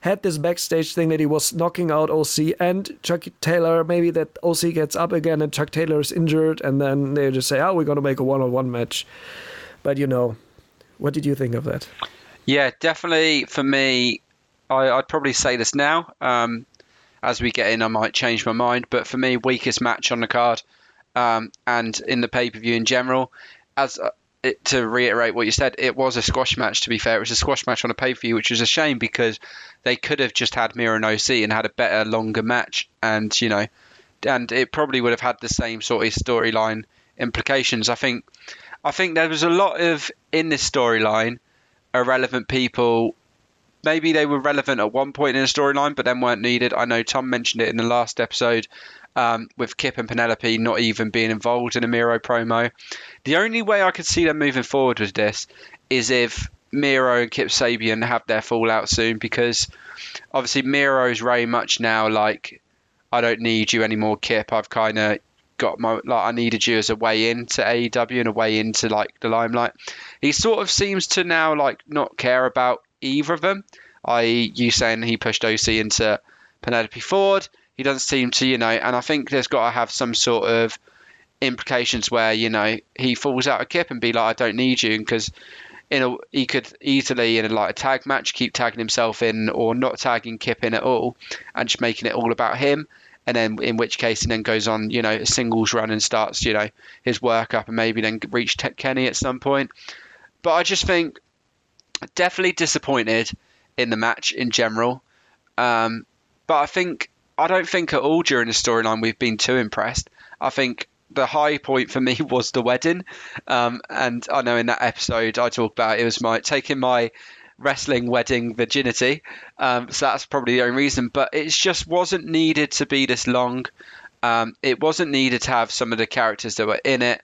had this backstage thing that he was knocking out O C and Chuck Taylor, maybe that O C gets up again and Chuck Taylor is injured, and then they just say, oh, we're going to make a one-on-one match. But, you know, what did you think of that? Yeah, definitely for me, I, I'd probably say this now. Um, as we get in, I might change my mind. But for me, weakest match on the card um, and in the pay-per-view in general. As uh, It, to reiterate what you said, it was a squash match, to be fair. It was a squash match on a pay-per-view, which was a shame because they could have just had Miro and O C and had a better, longer match. And, you know, and it probably would have had the same sort of storyline implications. I think I think there was a lot of, in this storyline, irrelevant people. Maybe they were relevant at one point in the storyline, but then weren't needed. I know Tom mentioned it in the last episode. Um, with Kip and Penelope not even being involved in a Miro promo. The only way I could see them moving forward with this is if Miro and Kip Sabian have their fallout soon, because obviously Miro is very much now like, I don't need you anymore, Kip. I've kind of got my, like, I needed you as a way into A E W and a way into like the limelight. He sort of seems to now like not care about either of them, that is you saying he pushed O C into Penelope Ford. He doesn't seem to, you know, and I think there's got to have some sort of implications where, you know, he falls out of Kip and be like, I don't need you, because you know he could easily in a, like a tag match keep tagging himself in or not tagging Kip in at all and just making it all about him, and then in which case he then goes on, you know, a singles run and starts, you know, his work up and maybe then reach Tech Kenny at some point. But I just think definitely disappointed in the match in general, um, but I think. I don't think at all during the storyline we've been too impressed. I think the high point for me was the wedding. Um, and I know in that episode I talked about it was my taking my wrestling wedding virginity. Um, so that's probably the only reason. But it just wasn't needed to be this long. Um, it wasn't needed to have some of the characters that were in it.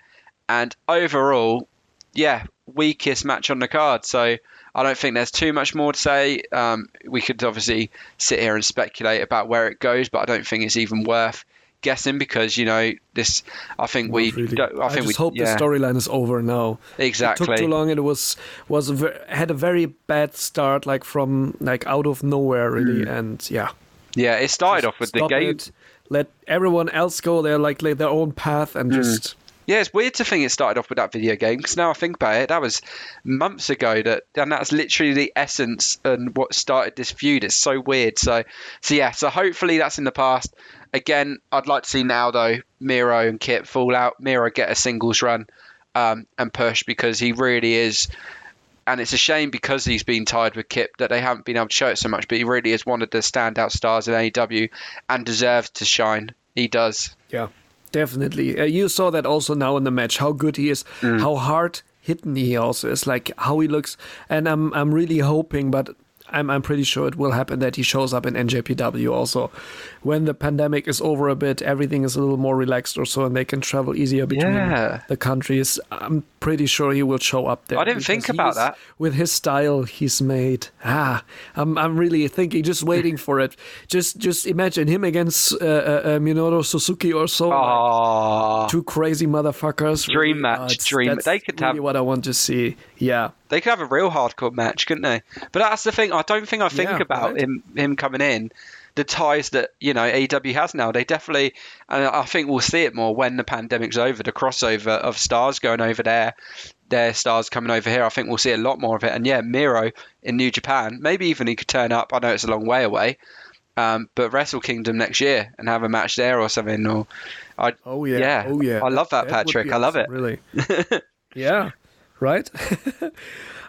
And overall, yeah, weakest match on the card. So I don't think there's too much more to say. Um, we could obviously sit here and speculate about where it goes, but I don't think it's even worth guessing because, you know, this. I think Not we. Really. Don't, I, I think just we, hope yeah. the storyline is over now. Exactly. It took too long. It was was a, had a very bad start, like from like out of nowhere, really, mm. and yeah. Yeah, it started just off with the game. It, let everyone else go their like their own path and mm. just. Yeah, it's weird to think it started off with that video game because now I think about it, that was months ago, that, and that's literally the essence and what started this feud. It's so weird. So, so yeah, so hopefully that's in the past. Again, I'd like to see now, though, Miro and Kip fall out. Miro get a singles run um, and push because he really is, and it's a shame because he's been tied with Kip that they haven't been able to show it so much, but he really is one of the standout stars in A E W and deserves to shine. He does. Yeah. Definitely. Uh, you saw that also now in the match, how good he is, mm. how hard hidden he also is, like how he looks. And I'm I'm really hoping, but I'm I'm pretty sure it will happen that he shows up in N J P W also. When the pandemic is over a bit, everything is a little more relaxed or so, and they can travel easier between yeah. the countries. I'm pretty sure he will show up there. I didn't think about that. With his style he's made. Ah, I'm I'm really thinking, just waiting for it. Just just imagine him against uh, uh, Minoru Suzuki or so. Like, two crazy motherfuckers. Dream really match. Nuts. Dream. That's they could really have what I want to see. Yeah. They could have a real hardcore match, couldn't they? But that's the thing. I don't think I think yeah, about right. him him coming in. The ties that, you know, A E W has now, they definitely, and I think we'll see it more when the pandemic's over, the crossover of stars going over there, their stars coming over here. I think we'll see a lot more of it. And yeah, Miro in New Japan, maybe even he could turn up. I know it's a long way away, um, but Wrestle Kingdom next year and have a match there or something. Or, I, oh yeah, yeah, oh yeah, I love that, that Patrick. I love awesome, it. Really, yeah, right.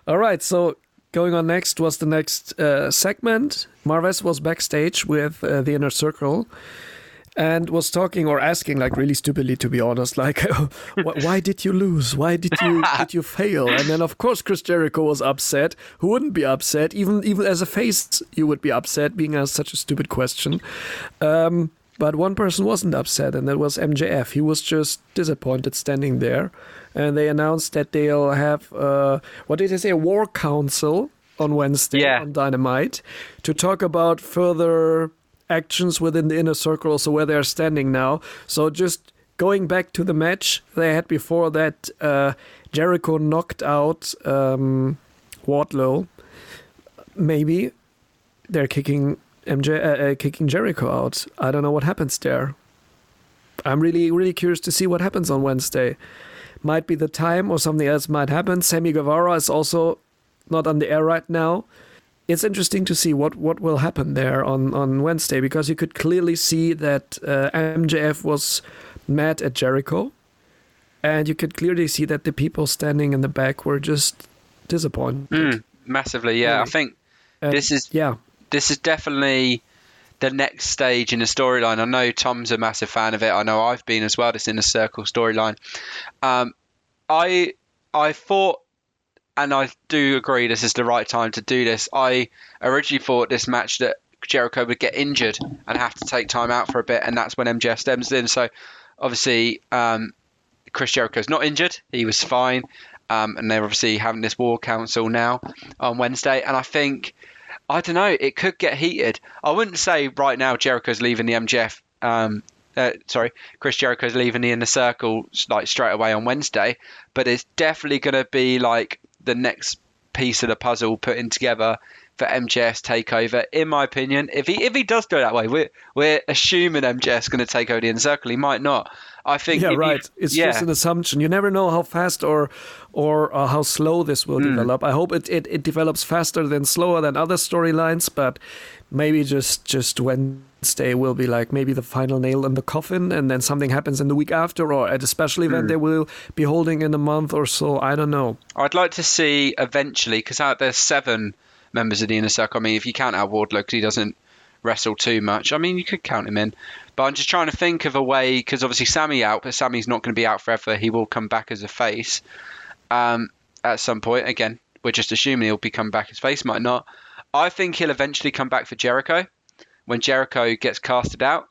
All right, so. Going on next was the next uh, segment. Marvez was backstage with uh, the Inner Circle and was talking or asking, like really stupidly, to be honest, like, why did you lose? Why did you did you fail? And then, of course, Chris Jericho was upset. Who wouldn't be upset? Even even as a face, you would be upset being asked such a stupid question. Um, but one person wasn't upset, and that was M J F. He was just disappointed standing there. And they announced that they'll have, uh, what did they say, a war council on Wednesday yeah. on Dynamite to talk about further actions within the Inner Circle, so where they're standing now. So just going back to the match they had before that, uh, Jericho knocked out um, Wardlow. Maybe they're kicking M J, uh, uh, kicking Jericho out. I don't know what happens there. I'm really, really curious to see what happens on Wednesday. Might be the time or something else might happen. Sammy Guevara is also not on the air right now. It's interesting to see what, what will happen there on, on Wednesday, because you could clearly see that uh, M J F was mad at Jericho, and you could clearly see that the people standing in the back were just disappointed. Mm, massively, yeah. Really. I think uh, this is yeah. this is definitely the next stage in the storyline. I know Tom's a massive fan of it. I know I've been as well. This Inner Circle storyline. Um, I I thought, and I do agree, this is the right time to do this. I originally thought this match that Jericho would get injured and have to take time out for a bit, and that's when M J F stems in. So obviously, um, Chris Jericho's not injured. He was fine, um, and they're obviously having this war council now on Wednesday. And I think, I don't know, it could get heated. I wouldn't say right now Jericho's leaving the M J F. Um, uh, sorry, Chris Jericho's leaving the Inner Circle like straight away on Wednesday, but it's definitely going to be like the next piece of the puzzle putting together for M J F's takeover. In my opinion, if he if he does go that way, we're we're assuming M J F's going to take over the Inner Circle. He might not. I think. Yeah, right. He, it's yeah. just an assumption. You never know how fast or or uh, how slow this will mm. develop. I hope it, it, it develops faster than slower than other storylines, but maybe just just Wednesday will be like maybe the final nail in the coffin, and then something happens in the week after, or at a special event mm. they will be holding in a month or so. I don't know. I'd like to see eventually, because there's seven members of the Inner Circle. I mean, if you count out Wardlow, because he doesn't wrestle too much. I mean, you could count him in, but I'm just trying to think of a way, because obviously Sammy out, but Sammy's not going to be out forever. He will come back as a face um, at some point. Again, we're just assuming he'll be come back as face, might not. I think he'll eventually come back for Jericho when Jericho gets casted out,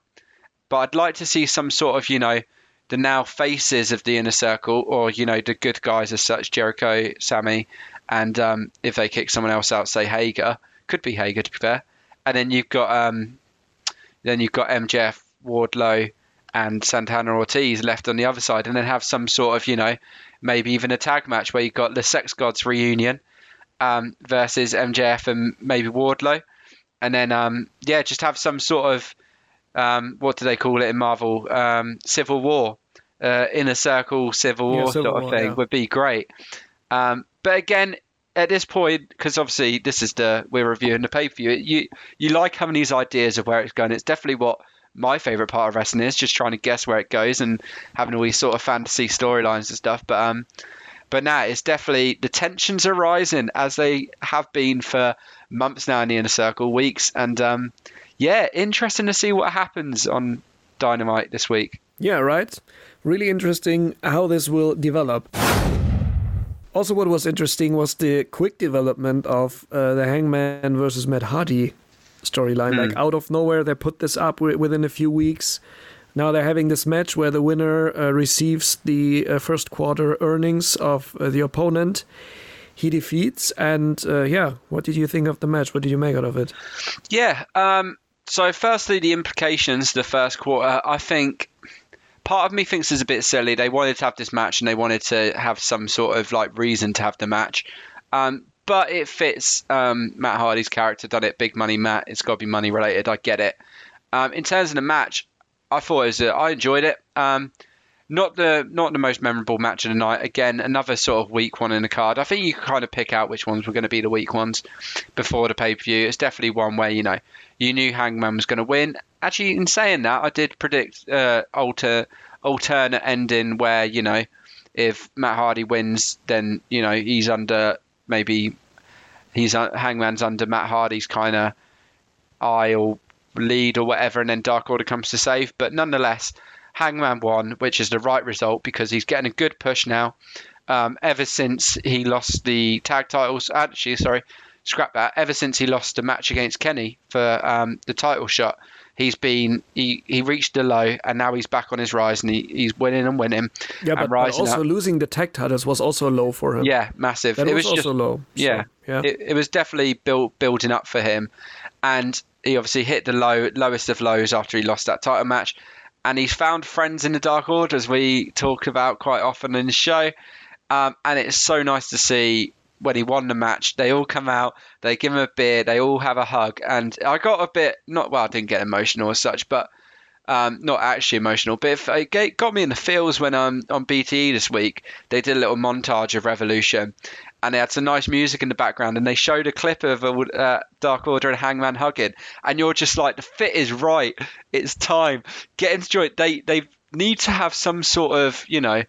but I'd like to see some sort of, you know, the now faces of the Inner Circle, or, you know, the good guys as such, Jericho, Sammy, and um, if they kick someone else out, say Hager, could be Hager to be fair. And then you've got um, then you've got M J F, Wardlow, and Santana Ortiz left on the other side, and then have some sort of, you know, maybe even a tag match where you've got the Sex Gods reunion um, versus M J F and maybe Wardlow, and then um, yeah, just have some sort of um, what do they call it in Marvel? Um, Civil War, uh, Inner Circle Civil War yeah, Civil sort of War, thing yeah. would be great. Um, but again, at this point, because obviously this is the we're reviewing the pay-per-view, you you like having these ideas of where it's going. It's definitely what my favorite part of wrestling is, just trying to guess where it goes and having all these sort of fantasy storylines and stuff. But um, but now nah, it's definitely the tensions are rising as they have been for months now in the Inner Circle, weeks, and um, yeah, interesting to see what happens on Dynamite this week. Yeah, right. Really interesting how this will develop. Also, what was interesting was the quick development of uh, the Hangman versus Matt Hardy storyline. Mm. Like, out of nowhere, they put this up w- within a few weeks. Now they're having this match where the winner uh, receives the uh, first quarter earnings of uh, the opponent he defeats. And, uh, yeah, what did you think of the match? What did you make out of it? Yeah. Um, so, firstly, the implications, the first quarter, I think... Part of me thinks it's a bit silly. They wanted to have this match and they wanted to have some sort of like reason to have the match. Um, but it fits um, Matt Hardy's character, done it? Big Money Matt. It's got to be money related. I get it. Um, in terms of the match, I thought it was, uh, I enjoyed it. Um, Not the not the most memorable match of the night. Again, another sort of weak one in the card. I think you can kind of pick out which ones were going to be the weak ones before the pay-per-view. It's definitely one where, you know, you knew Hangman was going to win. Actually, in saying that, I did predict uh, alter alternate ending where, you know, if Matt Hardy wins, then, you know, he's under maybe he's Hangman's under Matt Hardy's kind of eye or lead or whatever, and then Dark Order comes to save. But nonetheless, Hangman won, which is the right result because he's getting a good push now. Um, ever since he lost the tag titles, actually, sorry, scrap that. Ever since he lost the match against Kenny for um, the title shot, he's been he, he reached the low, and now he's back on his rise, and he, he's winning and winning. Yeah, but, but also up. Losing the tag titles was also low for him. Yeah, massive. That it was, was just, also low. Yeah, so, yeah. It, it was definitely built building up for him, and he obviously hit the low lowest of lows after he lost that title match. And he's found friends in the Dark Order, as we talk about quite often in the show. Um, and it's so nice to see when he won the match, they all come out, they give him a beer, they all have a hug. And I got a bit, not well, I didn't get emotional as such, but um, not actually emotional. But if it got me in the feels when um, on B T E this week, they did a little montage of Revolution. And they had some nice music in the background, and they showed a clip of uh, Dark Order and Hangman hugging. And you're just like, the fit is right. It's time. Get into it. They they need to have some sort of, you know,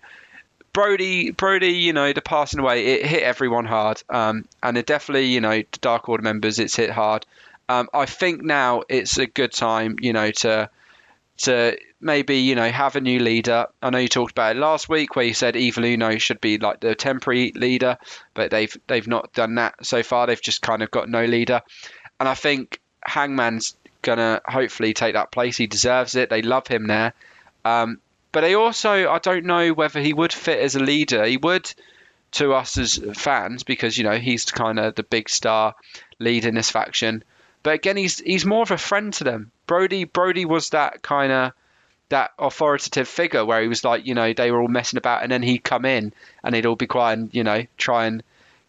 Brody, Brody, you know, the passing away, it hit everyone hard. Um, and it definitely, you know, the Dark Order members, it's hit hard. Um, I think now it's a good time, you know, to to maybe, you know, have a new leader. I know you talked about it last week where you said Evil Uno should be like the temporary leader, but they've they've not done that so far. They've just kind of got no leader. And I think Hangman's going to hopefully take that place. He deserves it. They love him there. Um, but they also, I don't know whether he would fit as a leader. He would to us as fans because, you know, he's kind of the big star lead in this faction. But again, he's he's more of a friend to them. Brody Brody was that kind of that authoritative figure where he was like, you know, they were all messing about, and then he'd come in and they'd all be quiet and, you know, try and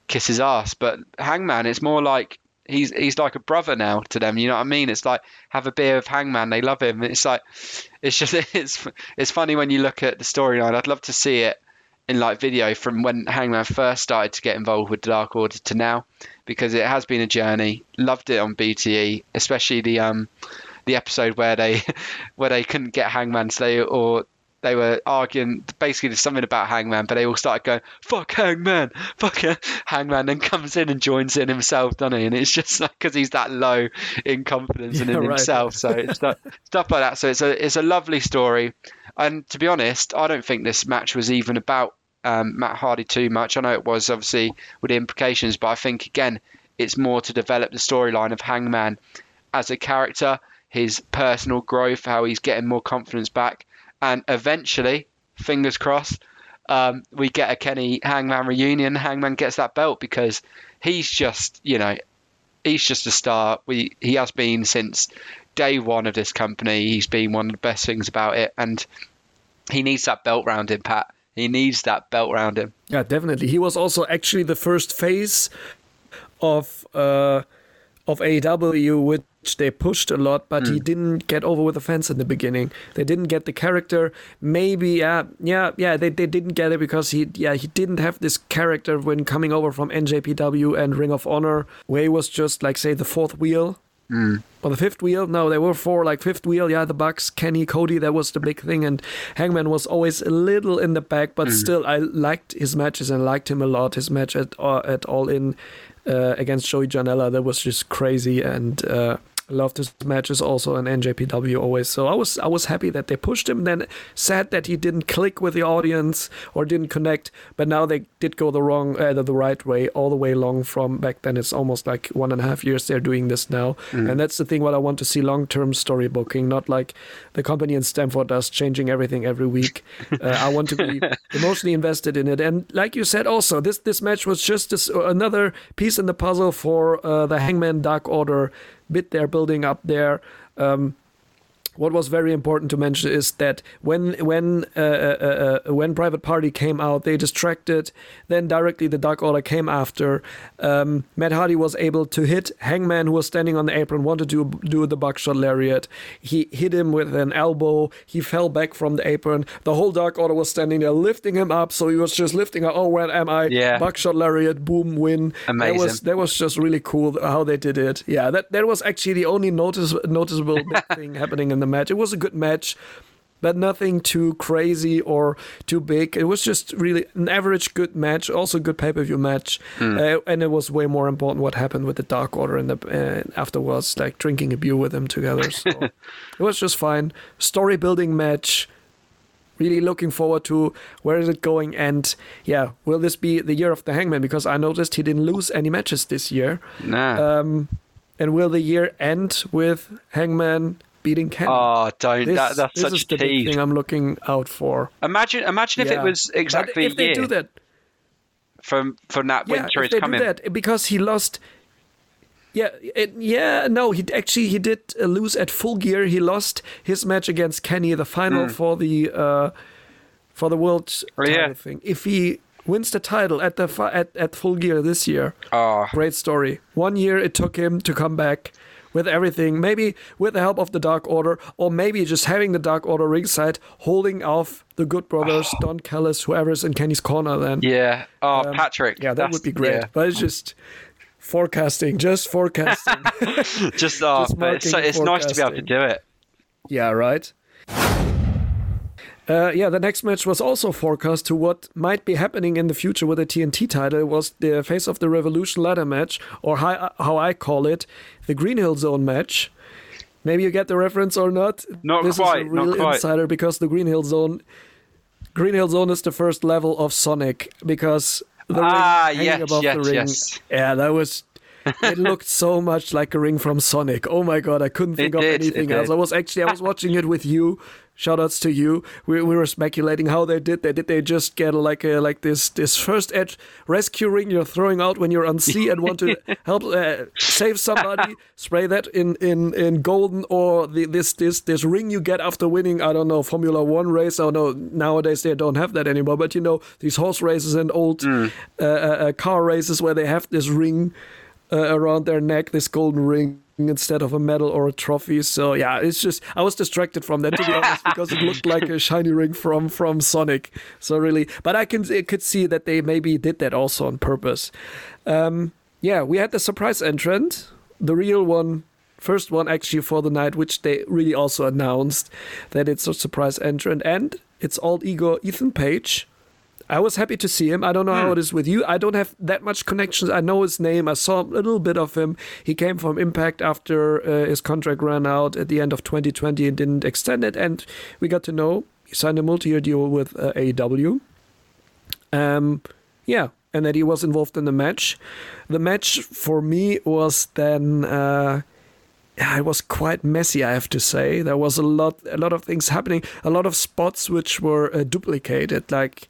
kiss his ass. But Hangman, it's more like he's he's like a brother now to them. You know what I mean? It's like, have a beer with Hangman. They love him. It's like, it's just it's it's funny when you look at the storyline. I'd love to see it in like video from when Hangman first started to get involved with Dark Order to now, because it has been a journey. Loved it on B T E, especially the um the episode where they where they couldn't get Hangman, so they or they were arguing basically something about Hangman, but they all started going fuck Hangman, fuck her. Hangman then comes in and joins in himself, doesn't he? And it's just like because he's that low in confidence yeah, and in right. himself, so it's stuff, stuff like that. So it's a it's a lovely story. And to be honest, I don't think this match was even about um, Matt Hardy too much. I know it was obviously with the implications, but I think, again, it's more to develop the storyline of Hangman as a character, his personal growth, how he's getting more confidence back. And eventually, fingers crossed, um, we get a Kenny Hangman reunion. Hangman gets that belt because he's just, you know, he's just a star. We, he has been since day one of this company. He's been one of the best things about it, and he needs that belt round him, Pat. He needs that belt round him. Yeah, definitely. He was also actually the first face of uh, of A E W, which they pushed a lot, but mm. he didn't get over with the fans in the beginning. They didn't get the character. Maybe, uh, yeah, yeah, they they didn't get it because he, yeah, he didn't have this character when coming over from N J P W and Ring of Honor, where he was just like, say, the fourth wheel. Mm. But the fifth wheel, no, they were four, like fifth wheel, yeah, the Bucks, Kenny, Cody, that was the big thing, and Hangman was always a little in the back, but mm. still, I liked his matches and liked him a lot. His match at uh, at All In uh, against Joey Janela, that was just crazy, and uh, loved his matches also in N J P W always. So I was I was happy that they pushed him, then sad that he didn't click with the audience or didn't connect, but now they did go the wrong, uh, the, the right way all the way along from back then. It's almost like one and a half years they're doing this now. Mm. And that's the thing what I want to see, long-term story booking, not like the company in Stamford does, changing everything every week. uh, I want to be emotionally invested in it. And like you said also, this, this match was just this, uh, another piece in the puzzle for uh, the Hangman Dark Order bit they're building up there. Um, what was very important to mention is that when when uh, uh, uh, when Private Party came out, they distracted. Then directly the Dark Order came after. Um, Matt Hardy was able to hit Hangman, who was standing on the apron, wanted to do the buckshot lariat. He hit him with an elbow. He fell back from the apron. The whole Dark Order was standing there lifting him up, so he was just lifting up. Oh, where am I? Yeah. Buckshot lariat, boom, win. Amazing. That was, that was just really cool how they did it. Yeah, that, that was actually the only notice, noticeable thing happening in the match. It was a good match, but nothing too crazy or too big. It was just really an average good match, also good pay-per-view match. Mm. Uh, and it was way more important what happened with the Dark Order in the, uh, afterwards, like drinking a beer with them together. So it was just fine. Story-building match. Really looking forward to where is it going, and yeah, will this be the year of the Hangman? Because I noticed he didn't lose any matches this year. Nah. Um, and will the year end with Hangman beating Kenny? Oh, don't! This, that, that's this such is a the big thing I'm looking out for. Imagine, imagine if yeah. it was exactly but if a year they do that from from that yeah, winter if is they coming. Do that, because he lost. Yeah, it, yeah, no, he actually he did lose at Full Gear. He lost his match against Kenny, the final mm. for the uh, for the world title yeah. thing. If he wins the title at the at, at Full Gear this year, oh. great story. One year it took him to come back with everything, maybe with the help of the Dark Order, or maybe just having the Dark Order ringside, holding off the Good Brothers, oh. Don Callis, whoever's in Kenny's corner then. Yeah, oh, um, Patrick. Yeah, that would be great. Yeah. But it's just... Forecasting, just forecasting. just, uh, just but it's, so, it's nice to be able to do it. Yeah, right. Uh, yeah, the next match was also forecast to what might be happening in the future with the T N T title. It was the Face of the Revolution ladder match, or hi- how I call it, the Green Hill Zone match. Maybe you get the reference or not. Not this quite. This is a real insider because the Green Hill Zone, Green Hill Zone is the first level of Sonic because. The ah, ring yes, above yes, the ring. yes. Yeah, that was... It looked so much like a ring from Sonic. Oh my God, I couldn't think it of did, anything else. Did. I was actually, I was watching it with you. Shoutouts to you. We we were speculating how they did that. Did they just get like a, like this this first edge rescue ring you're throwing out when you're on sea and want to help uh, save somebody? Spray that in in, in golden or the, this this this ring you get after winning. I don't know Formula One race. I don't know nowadays they don't have that anymore. But you know these horse races and old mm. uh, uh, car races where they have this ring uh, around their neck, this golden ring. Instead of a medal or a trophy. So yeah, it's just I was distracted from that, to be honest, because it looked like a shiny ring from from Sonic. So really, but I can it could see that they maybe did that also on purpose. Um, yeah, we had the surprise entrant, the real one, first one actually for the night, which they really also announced that it's a surprise entrant, and it's old ego Ethan Page. I was happy to see him. I don't know how it is with you. I don't have that much connections. I know his name. I saw a little bit of him. He came from Impact after uh, his contract ran out at the end of twenty twenty and didn't extend it. And we got to know he signed a multi-year deal with uh, A E W. Um, yeah, and that he was involved in the match. The match for me was then... Uh, Yeah, it was quite messy, I have to say. There was a lot, a lot of things happening, a lot of spots which were uh, duplicated. Like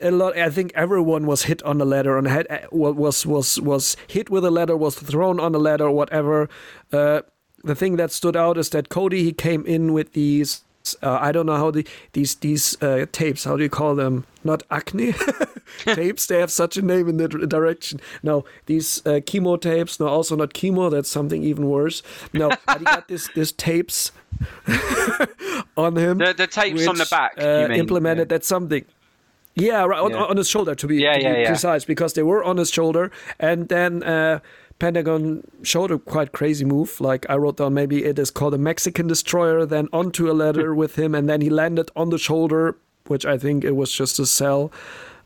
a lot, I think everyone was hit on the ladder, and had was was was hit with a ladder, was thrown on the ladder, whatever. Uh, the thing that stood out is that Cody he came in with these. Uh, I don't know how the these these uh, tapes. How do you call them? Not acne tapes. They have such a name in the direction. No, these uh, chemo tapes. No, also not chemo. That's something even worse. No, but he got this this tapes on him. The, the tapes which, on the back. Uh, you mean. Implemented. Yeah. That's something. Yeah, right on, yeah. on his shoulder to be, yeah, to yeah, be yeah. precise, because they were on his shoulder, and then. Uh, Pentagon showed a quite crazy move. Like I wrote down, maybe it is called a Mexican destroyer, then onto a ladder with him, and then he landed on the shoulder, which I think it was just a cell,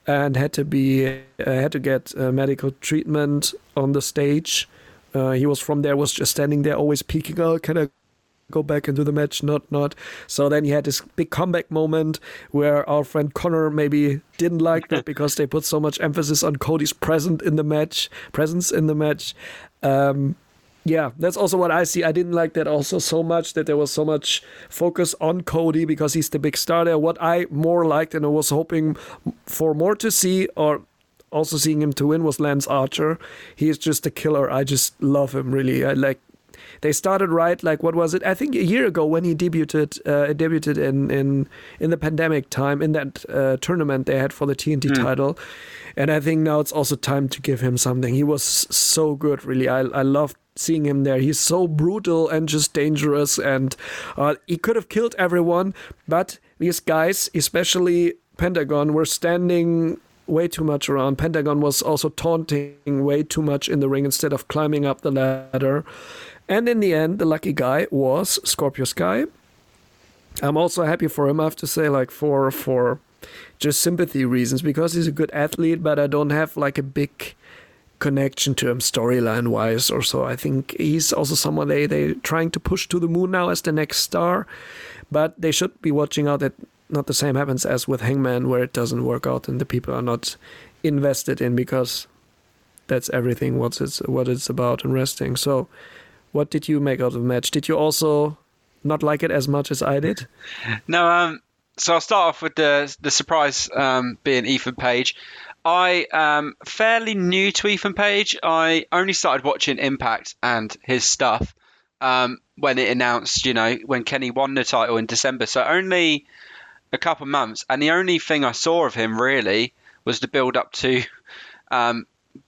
and had to be uh, had to get uh, medical treatment on the stage. Uh, he was from there, was just standing there, always peeking out. Oh, can I go back into the match? Not, not. So then he had this big comeback moment where our friend Connor maybe didn't like that because they put so much emphasis on Cody's present in the match, presence in the match. Um, yeah, that's also what I see. I didn't like that also so much, that there was so much focus on Cody because he's the big star there. What I more liked and I was hoping for more to see, or also seeing him to win, was Lance Archer. He is just a killer. I just love him, really. I like they started right, like, what was it? I think a year ago when he debuted, uh, debuted in, in in the pandemic time, in that uh, tournament they had for the T N T mm. title. And I think now it's also time to give him something. He was so good, really. I I loved seeing him there. He's so brutal and just dangerous, and uh, he could have killed everyone, but these guys, especially Pentagon, were standing way too much around. Pentagon was also taunting way too much in the ring instead of climbing up the ladder. And in the end, the lucky guy was Scorpio Sky. I'm also happy for him, I have to say, like, for for just sympathy reasons, because he's a good athlete, but I don't have like a big connection to him storyline wise or so. I think he's also someone they they trying to push to the moon now as the next star, but they should be watching out that not the same happens as with Hangman, where it doesn't work out and the people are not invested in, because that's everything what it's, what it's about in wrestling. So what did you make out of the match? Did you also not like it as much as I did? No, um, so I'll start off with the the surprise um, being Ethan Page. I am fairly new to Ethan Page. I only started watching Impact and his stuff um, when it announced, you know, when Kenny won the title in December. So only a couple months, and the only thing I saw of him really was the build up to um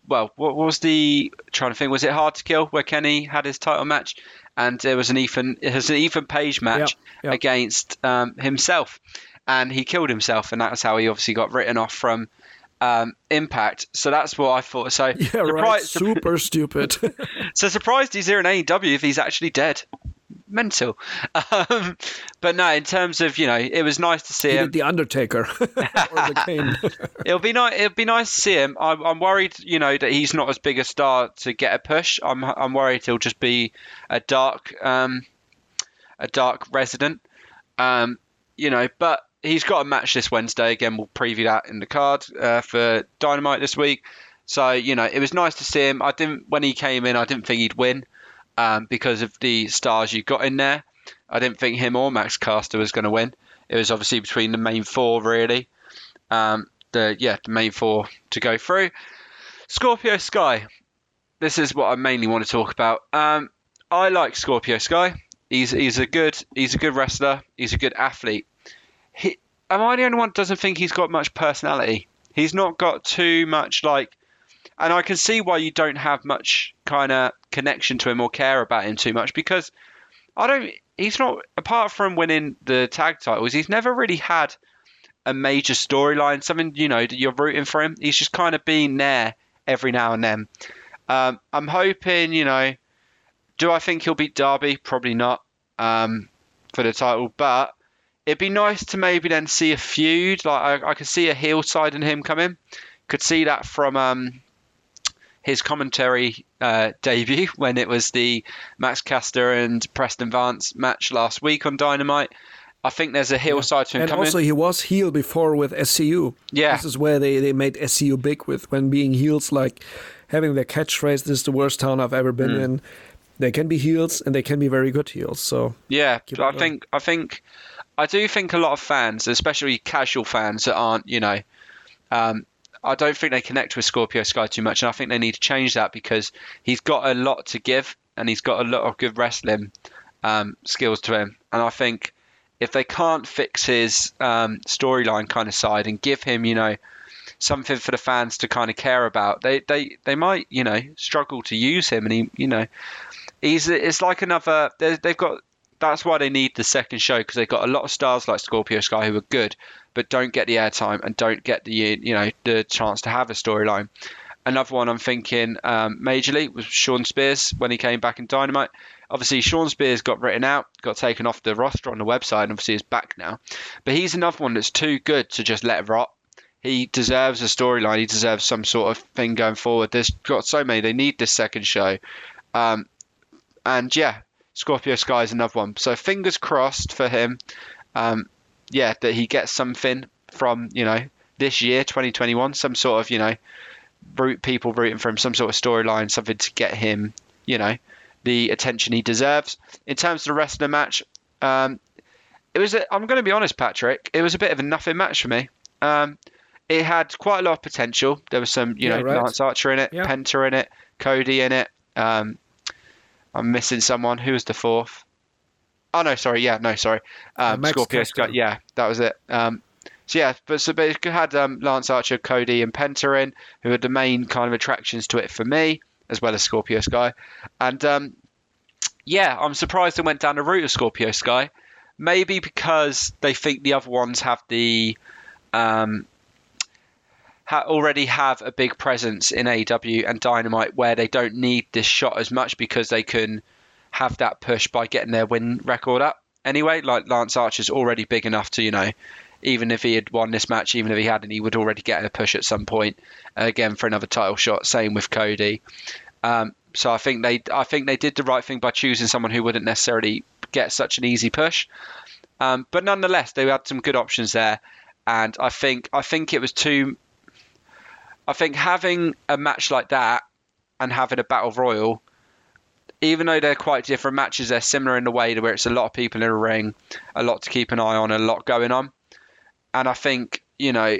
well what was the trying to think was it Hard to Kill, where Kenny had his title match, and there was an Ethan it was an Ethan Page match yeah, yeah. against um himself, and he killed himself, and that was how he obviously got written off from um Impact. So that's what I thought. So yeah, surprised, right. super stupid so surprised he's here in A E W if he's actually dead. Mental. Um, but no, in terms of, you know, it was nice to see he him. Did the Undertaker. Or the Kane. It'll be nice. It'll be nice to see him. I'm, I'm worried, you know, that he's not as big a star to get a push. I'm I'm worried he'll just be a dark, um, a dark resident, um, you know. But he's got a match this Wednesday. Again, we'll preview that in the card uh, for Dynamite this week. So, you know, it was nice to see him. I didn't when he came in. I didn't think he'd win. Um, because of the stars you got in there. I didn't think him or Max Caster was going to win. It was obviously between the main four, really. Um, the yeah, the main four to go through. Scorpio Sky. This is what I mainly want to talk about. Um, I like Scorpio Sky. He's he's a good he's a good wrestler. He's a good athlete. He, am I the only one that doesn't think he's got much personality? He's not got too much like. And I can see why you don't have much kind of connection to him or care about him too much, because I don't. He's not, apart from winning the tag titles, he's never really had a major storyline, something, you know, that you're rooting for him. He's just kind of been there every now and then. Um, I'm hoping, you know, do I think he'll beat Darby? Probably not um, for the title, but it'd be nice to maybe then see a feud. Like I, I could see a heel side in him coming. Could see that from. Um, His commentary uh, debut when it was the Max Caster and Preston Vance match last week on Dynamite. I think there's a heel yeah. side to him and coming. And also he was heel before with S C U. Yeah. This is where they, they made S C U big with, when being heels, like having their catchphrase, "This is the worst town I've ever been mm. in." They can be heels and they can be very good heels. So yeah, I think, I think, I do think a lot of fans, especially casual fans that aren't, you know, um, I don't think they connect with Scorpio Sky too much, and I think they need to change that, because he's got a lot to give and he's got a lot of good wrestling um, skills to him. And I think if they can't fix his um, storyline kind of side and give him, you know, something for the fans to kind of care about, they they, they might, you know, struggle to use him. And he, you know, he's it's like another they've got. That's why they need the second show, because they've got a lot of stars like Scorpio Sky who are good, but don't get the airtime and don't get the, you know, the chance to have a storyline. Another one I'm thinking um, majorly was Sean Spears when he came back in Dynamite. Obviously, Sean Spears got written out, got taken off the roster on the website, and obviously is back now. But he's another one that's too good to just let rot. He deserves a storyline. He deserves some sort of thing going forward. There's got so many. They need this second show. Um, and, yeah. Scorpio Sky is another one. So fingers crossed for him, um, yeah, that he gets something from, you know, this year, twenty twenty-one, some sort of, you know, root people rooting for him, some sort of storyline, something to get him, you know, the attention he deserves. In terms of the rest of the match, um, it was, a, I'm going to be honest, Patrick, it was a bit of a nothing match for me. Um, it had quite a lot of potential. There was some, you yeah, know, right. Lance Archer in it, yeah. Penta in it, Cody in it, um, I'm missing someone. Who was the fourth? Oh no, sorry. Yeah, no, sorry. Um, Scorpio Sky. Yeah, that was it. Um, so yeah, but so but it had um, Lance Archer, Cody, and Penta in, who are the main kind of attractions to it for me, as well as Scorpio Sky. And um, yeah, I'm surprised they went down the route of Scorpio Sky. Maybe because they think the other ones have the um, ha- already have a big presence in A E W and Dynamite, where they don't need this shot as much because they can have that push by getting their win record up. Anyway, like Lance Archer's already big enough to, you know, even if he had won this match, even if he hadn't, he would already get a push at some point again for another title shot. Same with Cody. Um, so I think they, I think they did the right thing by choosing someone who wouldn't necessarily get such an easy push. Um, but nonetheless, they had some good options there. And I think, I think it was too, I think having a match like that and having a battle royal, even though they're quite different matches, they're similar in the way to where it's a lot of people in a ring, a lot to keep an eye on, a lot going on. And I think, you know,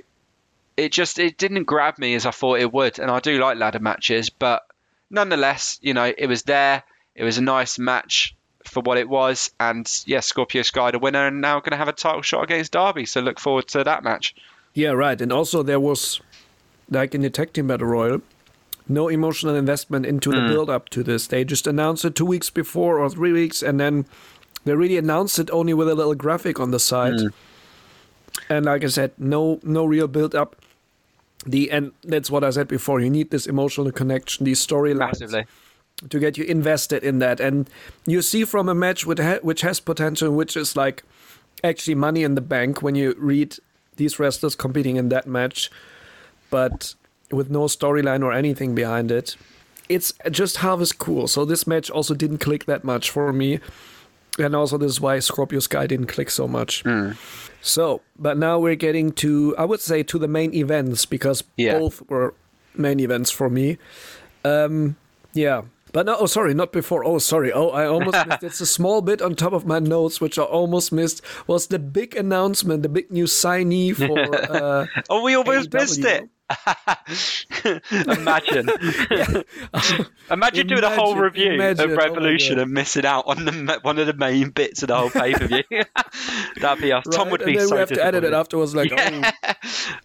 it just, it didn't grab me as I thought it would. And I do like ladder matches, but nonetheless, you know, it was there. It was a nice match for what it was, and yes, yeah, Scorpio Sky the winner, and now going to have a title shot against Darby, so look forward to that match. Yeah, right. And also there was, like in the Tag Team Battle Royal, no emotional investment into mm. the build-up to this. They just announced it two weeks before or three weeks, and then they really announced it only with a little graphic on the side. Mm. And like I said, no no real build-up. The And that's what I said before. You need this emotional connection, these storylines, to get you invested in that. And you see from a match which, ha- which has potential, which is like actually money in the bank when you read these wrestlers competing in that match, but with no storyline or anything behind it. It's just harvest cool. So this match also didn't click that much for me. And also this is why Scorpio Sky didn't click so much. Mm. So, but now we're getting to, I would say, to the main events, because yeah. both were main events for me. Um, yeah. But no, oh, sorry, not before. Oh, sorry. Oh, I almost missed. It's a small bit on top of my notes, which I almost missed, was the big announcement, the big new signee for uh, oh, we almost A E W. Missed it. Imagine. Yeah. Imagine doing a whole review imagine, of Revolution oh and missing out on the one of the main bits of the whole pay-per-view. That'd be us. Right? Tom would and be then so we have to edit it afterwards. Like, yeah. oh,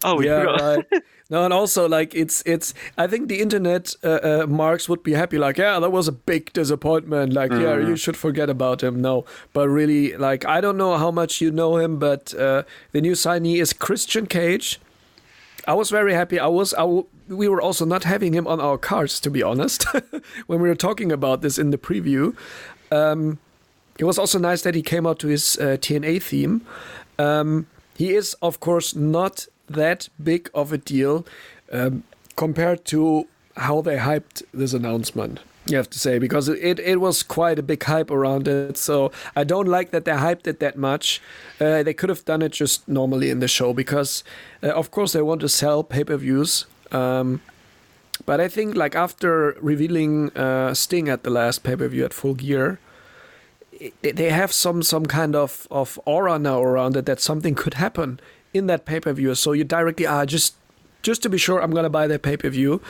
oh yeah, right. No, and also like it's it's. I think the internet uh, uh, marks would be happy. Like, yeah, that was a big disappointment. Like, mm. yeah, you should forget about him. No, but really, like, I don't know how much you know him, but uh, the new signee is Christian Cage. I was very happy. I was. I w- we were also not having him on our cards, to be honest, when we were talking about this in the preview. Um, it was also nice that he came out to his uh, T N A theme. Um, he is, of course, not that big of a deal um, compared to how they hyped this announcement, you have to say, because it, it was quite a big hype around it. So I don't like that they hyped it that much. Uh, they could have done it just normally in the show because, uh, of course, they want to sell pay-per-views. Um, but I think, like, after revealing uh, Sting at the last pay-per-view at Full Gear, it, they have some, some kind of, of aura now around it that something could happen in that pay-per-view. So you directly are ah, just, just to be sure I'm going to buy that pay-per-view.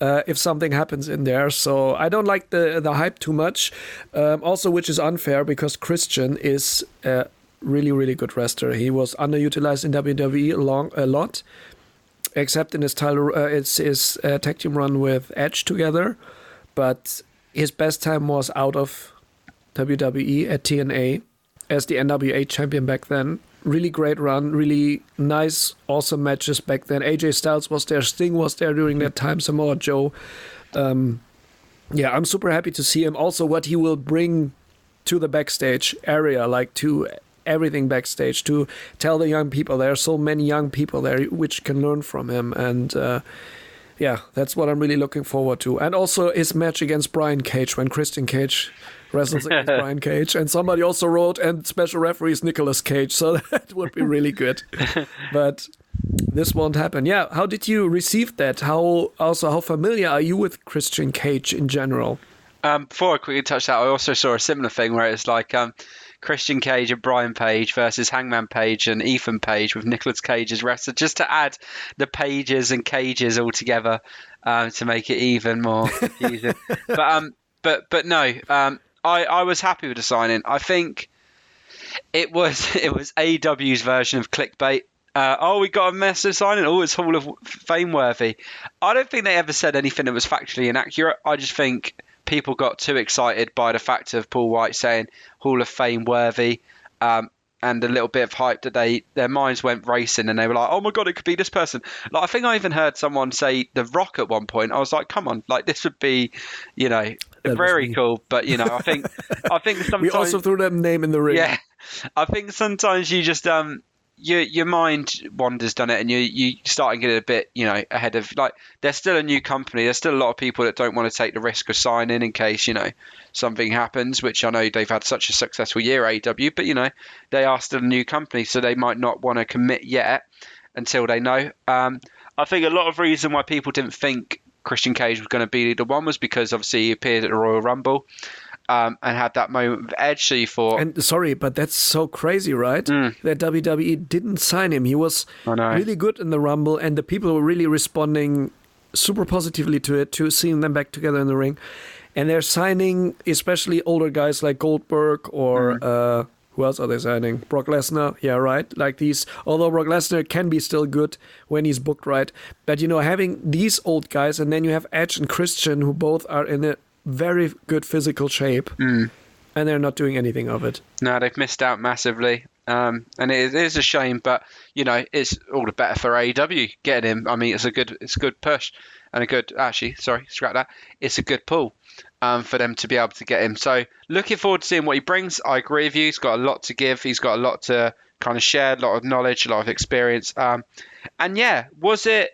Uh, if something happens in there. So I don't like the the hype too much. Um, also, which is unfair because Christian is a really, really good wrestler. He was underutilized in W W E long, a lot, except in his, title, uh, it's his uh, tag team run with Edge together. But his best time was out of W W E at T N A as the N W A champion back then. Really great run, really nice, awesome matches back then. A J Styles was there, Sting was there during that time, Samoa Joe. Um, yeah, I'm super happy to see him. Also, what he will bring to the backstage area, like to everything backstage, to tell the young people. There are so many young people there which can learn from him. And uh, yeah, that's what I'm really looking forward to. And also his match against Brian Cage when Christian Cage wrestles against Brian Cage, and somebody also wrote, and special referee is Nicolas Cage, so that would be really good. But this won't happen. Yeah, how did you receive that? How also how familiar are you with Christian Cage in general? Um, before I quickly touch that, I also saw a similar thing where it's like um, Christian Cage and Brian Page versus Hangman Page and Ethan Page with Nicolas Cage as wrestler, just to add the Pages and Cages all together um, to make it even more confusing. but um. but but no, um, I I was happy with the signing. I think it was it was A E W's version of clickbait. Uh, oh, we got a massive signing. Oh, it's Hall of Fame worthy. I don't think they ever said anything that was factually inaccurate. I just think people got too excited by the fact of Paul White saying Hall of Fame worthy, um, and a little bit of hype that they their minds went racing and they were like, oh my God, it could be this person. Like, I think I even heard someone say The Rock at one point. I was like, come on, like this would be, you know, very cool. But you know, I think I think sometimes we also threw that name in the ring. Yeah, I think sometimes you just um. Your your mind wanders, doesn't it? And you you starting to get a bit, you know, ahead of, like, there's still a new company. There's still a lot of people that don't want to take the risk of signing in case, you know, something happens, which I know they've had such a successful year, A E W, but, you know, they are still a new company, so they might not want to commit yet until they know. Um, I think a lot of reason why people didn't think Christian Cage was going to be the one was because, obviously, he appeared at the Royal Rumble. Um, and had that moment of edge, so you thought. And sorry, but that's so crazy, right? Mm. That W W E didn't sign him. He was really good in the Rumble, and the people were really responding super positively to it, to seeing them back together in the ring. And they're signing, especially older guys like Goldberg or... Mm. Uh, who else are they signing? Brock Lesnar. Yeah, right. Like these, although Brock Lesnar can be still good when he's booked right. But, you know, having these old guys, and then you have Edge and Christian, who both are in a very good physical shape, mm. and they're not doing anything of it. No, they've missed out massively, um, and it is a shame. But you know, it's all the better for A E W getting him. I mean, it's a good, it's a good push, and a good actually. Sorry, scrap that. It's a good pull um, for them to be able to get him. So looking forward to seeing what he brings. I agree with you. He's got a lot to give. He's got a lot to kind of share. A lot of knowledge, a lot of experience. Um, and yeah, was it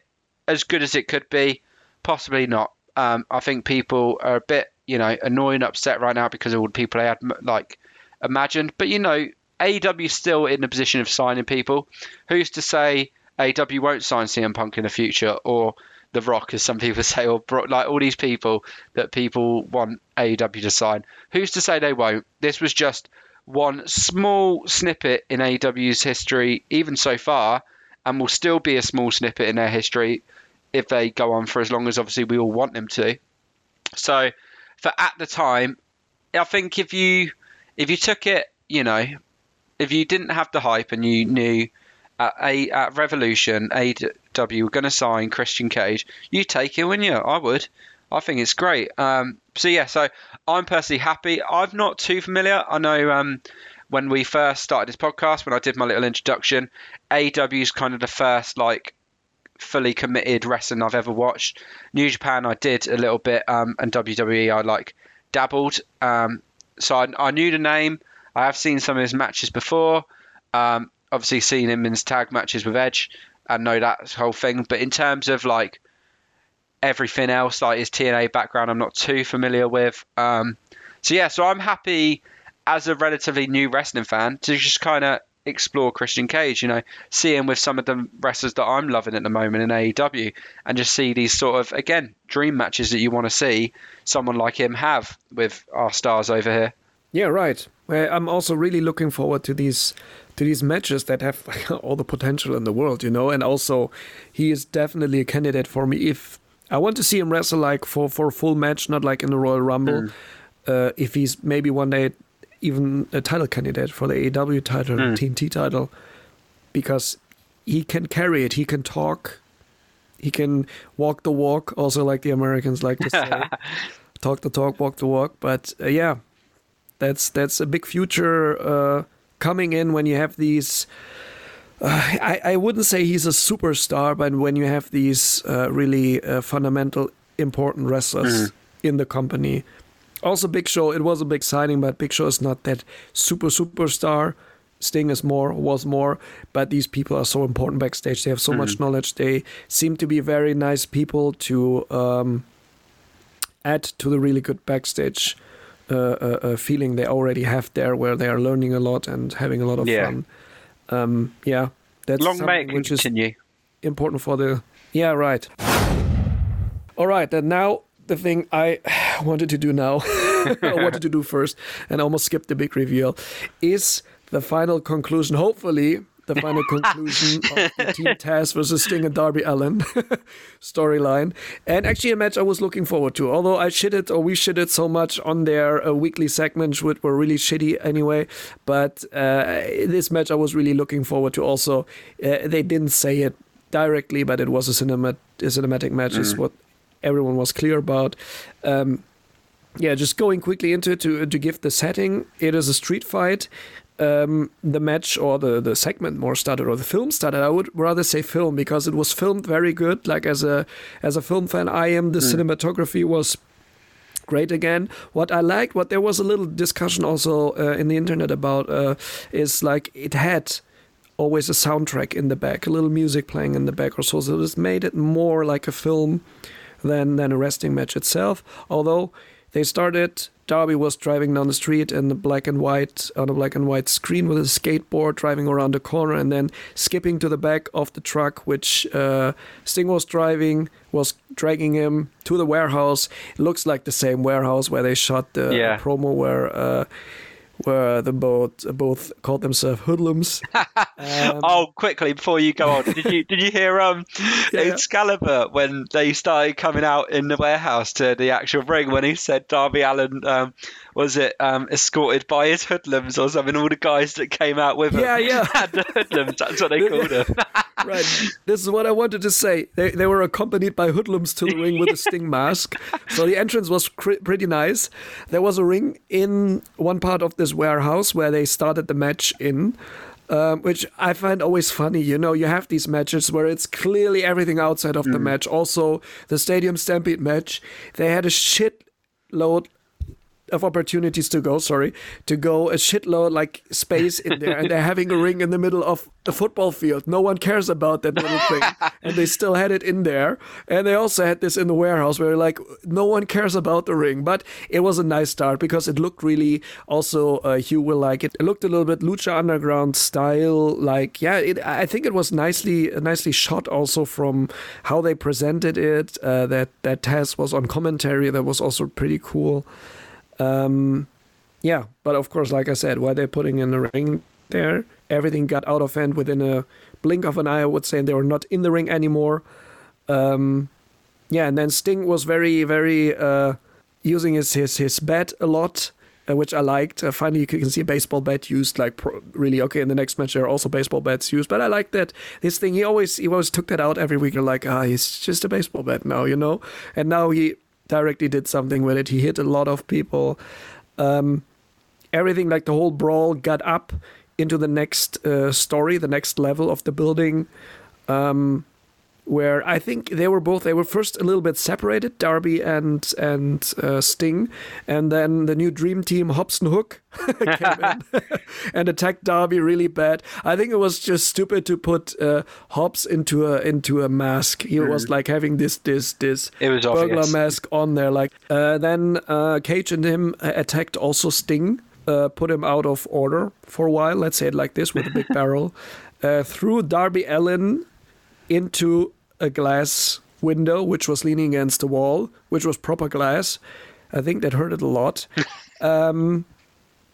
as good as it could be? Possibly not. Um, I think people are a bit, you know, annoyed and upset right now because of all the people they had, like, imagined. But, you know, A E W is still in the position of signing people. Who's to say A E W won't sign C M Punk in the future, or The Rock, as some people say, or Brock, like all these people that people want A E W to sign? Who's to say they won't? This was just one small snippet in A E W's history, even so far, and will still be a small snippet in their history if they go on for as long as, obviously, we all want them to. So for at the time, I think if you if you took it, you know, if you didn't have the hype and you knew at, a, at Revolution, A E W were going to sign Christian Cage, you take it, wouldn't you? I would. I think it's great. Um, so, yeah, so I'm personally happy. I'm not too familiar. I know um, when we first started this podcast, when I did my little introduction, A E W is kind of the first, like, fully committed wrestling I've ever watched. New Japan I did a little bit, um, and W W E I like dabbled. Um, so I, I knew the name. I have seen some of his matches before. Um, obviously seen him in his tag matches with Edge and know that whole thing. But in terms of like everything else, like his T N A background, I'm not too familiar with. Um, so yeah, so I'm happy as a relatively new wrestling fan to just kind of explore Christian Cage, you know, see him with some of the wrestlers that I'm loving at the moment in A E W, and just see these sort of, again, dream matches that you want to see someone like him have with our stars over here. Yeah, right. I'm also really looking forward to these to these matches that have all the potential in the world, you know, and also he is definitely a candidate for me. If I want to see him wrestle like for, for a full match, not like in the Royal Rumble, mm. uh, if he's maybe one day even a title candidate for the A E W title, mm. T N T title, because he can carry it. He can talk. He can walk the walk, also like the Americans like to say. Talk the talk, walk the walk. But uh, yeah, that's that's a big future uh, coming in when you have these... Uh, I, I wouldn't say he's a superstar, but when you have these uh, really uh, fundamental, important wrestlers mm. in the company... Also, Big Show, it was a big signing, but Big Show is not that super, superstar. Sting is more, was more. But these people are so important backstage. They have so mm. much knowledge. They seem to be very nice people to um, add to the really good backstage uh, uh, uh, feeling they already have there, where they are learning a lot and having a lot of yeah. fun. Um, yeah, that's Long something which continue. Is important for the... Yeah, right. All right, and now... The thing I wanted to do now, I wanted to do first, and almost skipped the big reveal, is the final conclusion. Hopefully, the final conclusion of the Team Taz versus Sting and Darby Allin storyline. And actually a match I was looking forward to, although I shitted, or we shitted so much on their uh, weekly segments, which were really shitty anyway. But uh, this match I was really looking forward to also. Uh, they didn't say it directly, but it was a, cinema- a cinematic match, mm. is what everyone was clear about. Um, yeah, just going quickly into it to, to give the setting, it is a street fight. Um, the match or the, the segment more started, or the film started. I would rather say film, because it was filmed very good. Like as a as a film fan, I am. The mm. cinematography was great again. What I liked, what there was a little discussion also uh, in the internet about, uh, is like it had always a soundtrack in the back, a little music playing in the back or so. So this made it more like a film than than a wrestling match itself. Although they started. Darby was driving down the street in the black and white on a black and white screen with a skateboard, driving around the corner and then skipping to the back of the truck, which uh, Sting was driving, was dragging him to the warehouse. It looks like the same warehouse where they shot the yeah. promo where uh, where the both both called themselves hoodlums. um, oh, quickly before you go on, did you did you hear um yeah. Excalibur when they started coming out in the warehouse to the actual ring, when he said Darby Allin um, was it um, escorted by his hoodlums or something? All the guys that came out with him, yeah, yeah, had the hoodlums. That's what they called them. Right. This is what I wanted to say. They they were accompanied by hoodlums to the ring with a Sting mask. So the entrance was cr- pretty nice. There was a ring in one part of this warehouse where they started the match in, um, which I find always funny. You know, you have these matches where it's clearly everything outside of mm. the match. Also, the Stadium Stampede match, they had a shitload of opportunities to go, sorry, to go a shitload like space in there, and they're having a ring in the middle of the football field. No one cares about that little thing, and they still had it in there. And they also had this in the warehouse where like no one cares about the ring, but it was a nice start because it looked really also uh, Hugh will like it. It looked a little bit Lucha Underground style, like yeah. It, I think it was nicely nicely shot also from how they presented it. Uh, that that Taz was on commentary. That was also pretty cool. Um, yeah, but of course, like I said, while they're putting in the ring there, everything got out of hand within a blink of an eye, I would say, and they were not in the ring anymore. Um, yeah, and then Sting was very, very, uh, using his, his, his bat a lot, uh, which I liked. Uh, finally, you can see a baseball bat used, like, pro- really, okay, in the next match there are also baseball bats used, but I like that. This thing, he always, he always took that out every week. You're like, ah, he's just a baseball bat now, you know? And now he directly did something with it. He hit a lot of people. Um, everything, like the whole brawl, got up into the next uh, story, the next level of the building, um, where I think they were both, they were first a little bit separated, Darby and and uh, Sting, and then the new dream team, Hobson Hook, came in and attacked Darby really bad. I think it was just stupid to put uh, Hobbs into a into a mask. He mm. was like having this this this burglar mask on there. Like uh, then uh, Cage and him attacked also Sting, uh, put him out of order for a while. Let's say it like this, with a big barrel, uh, threw Darby Allin into a glass window, which was leaning against the wall, which was proper glass. I think that hurt it a lot. Um,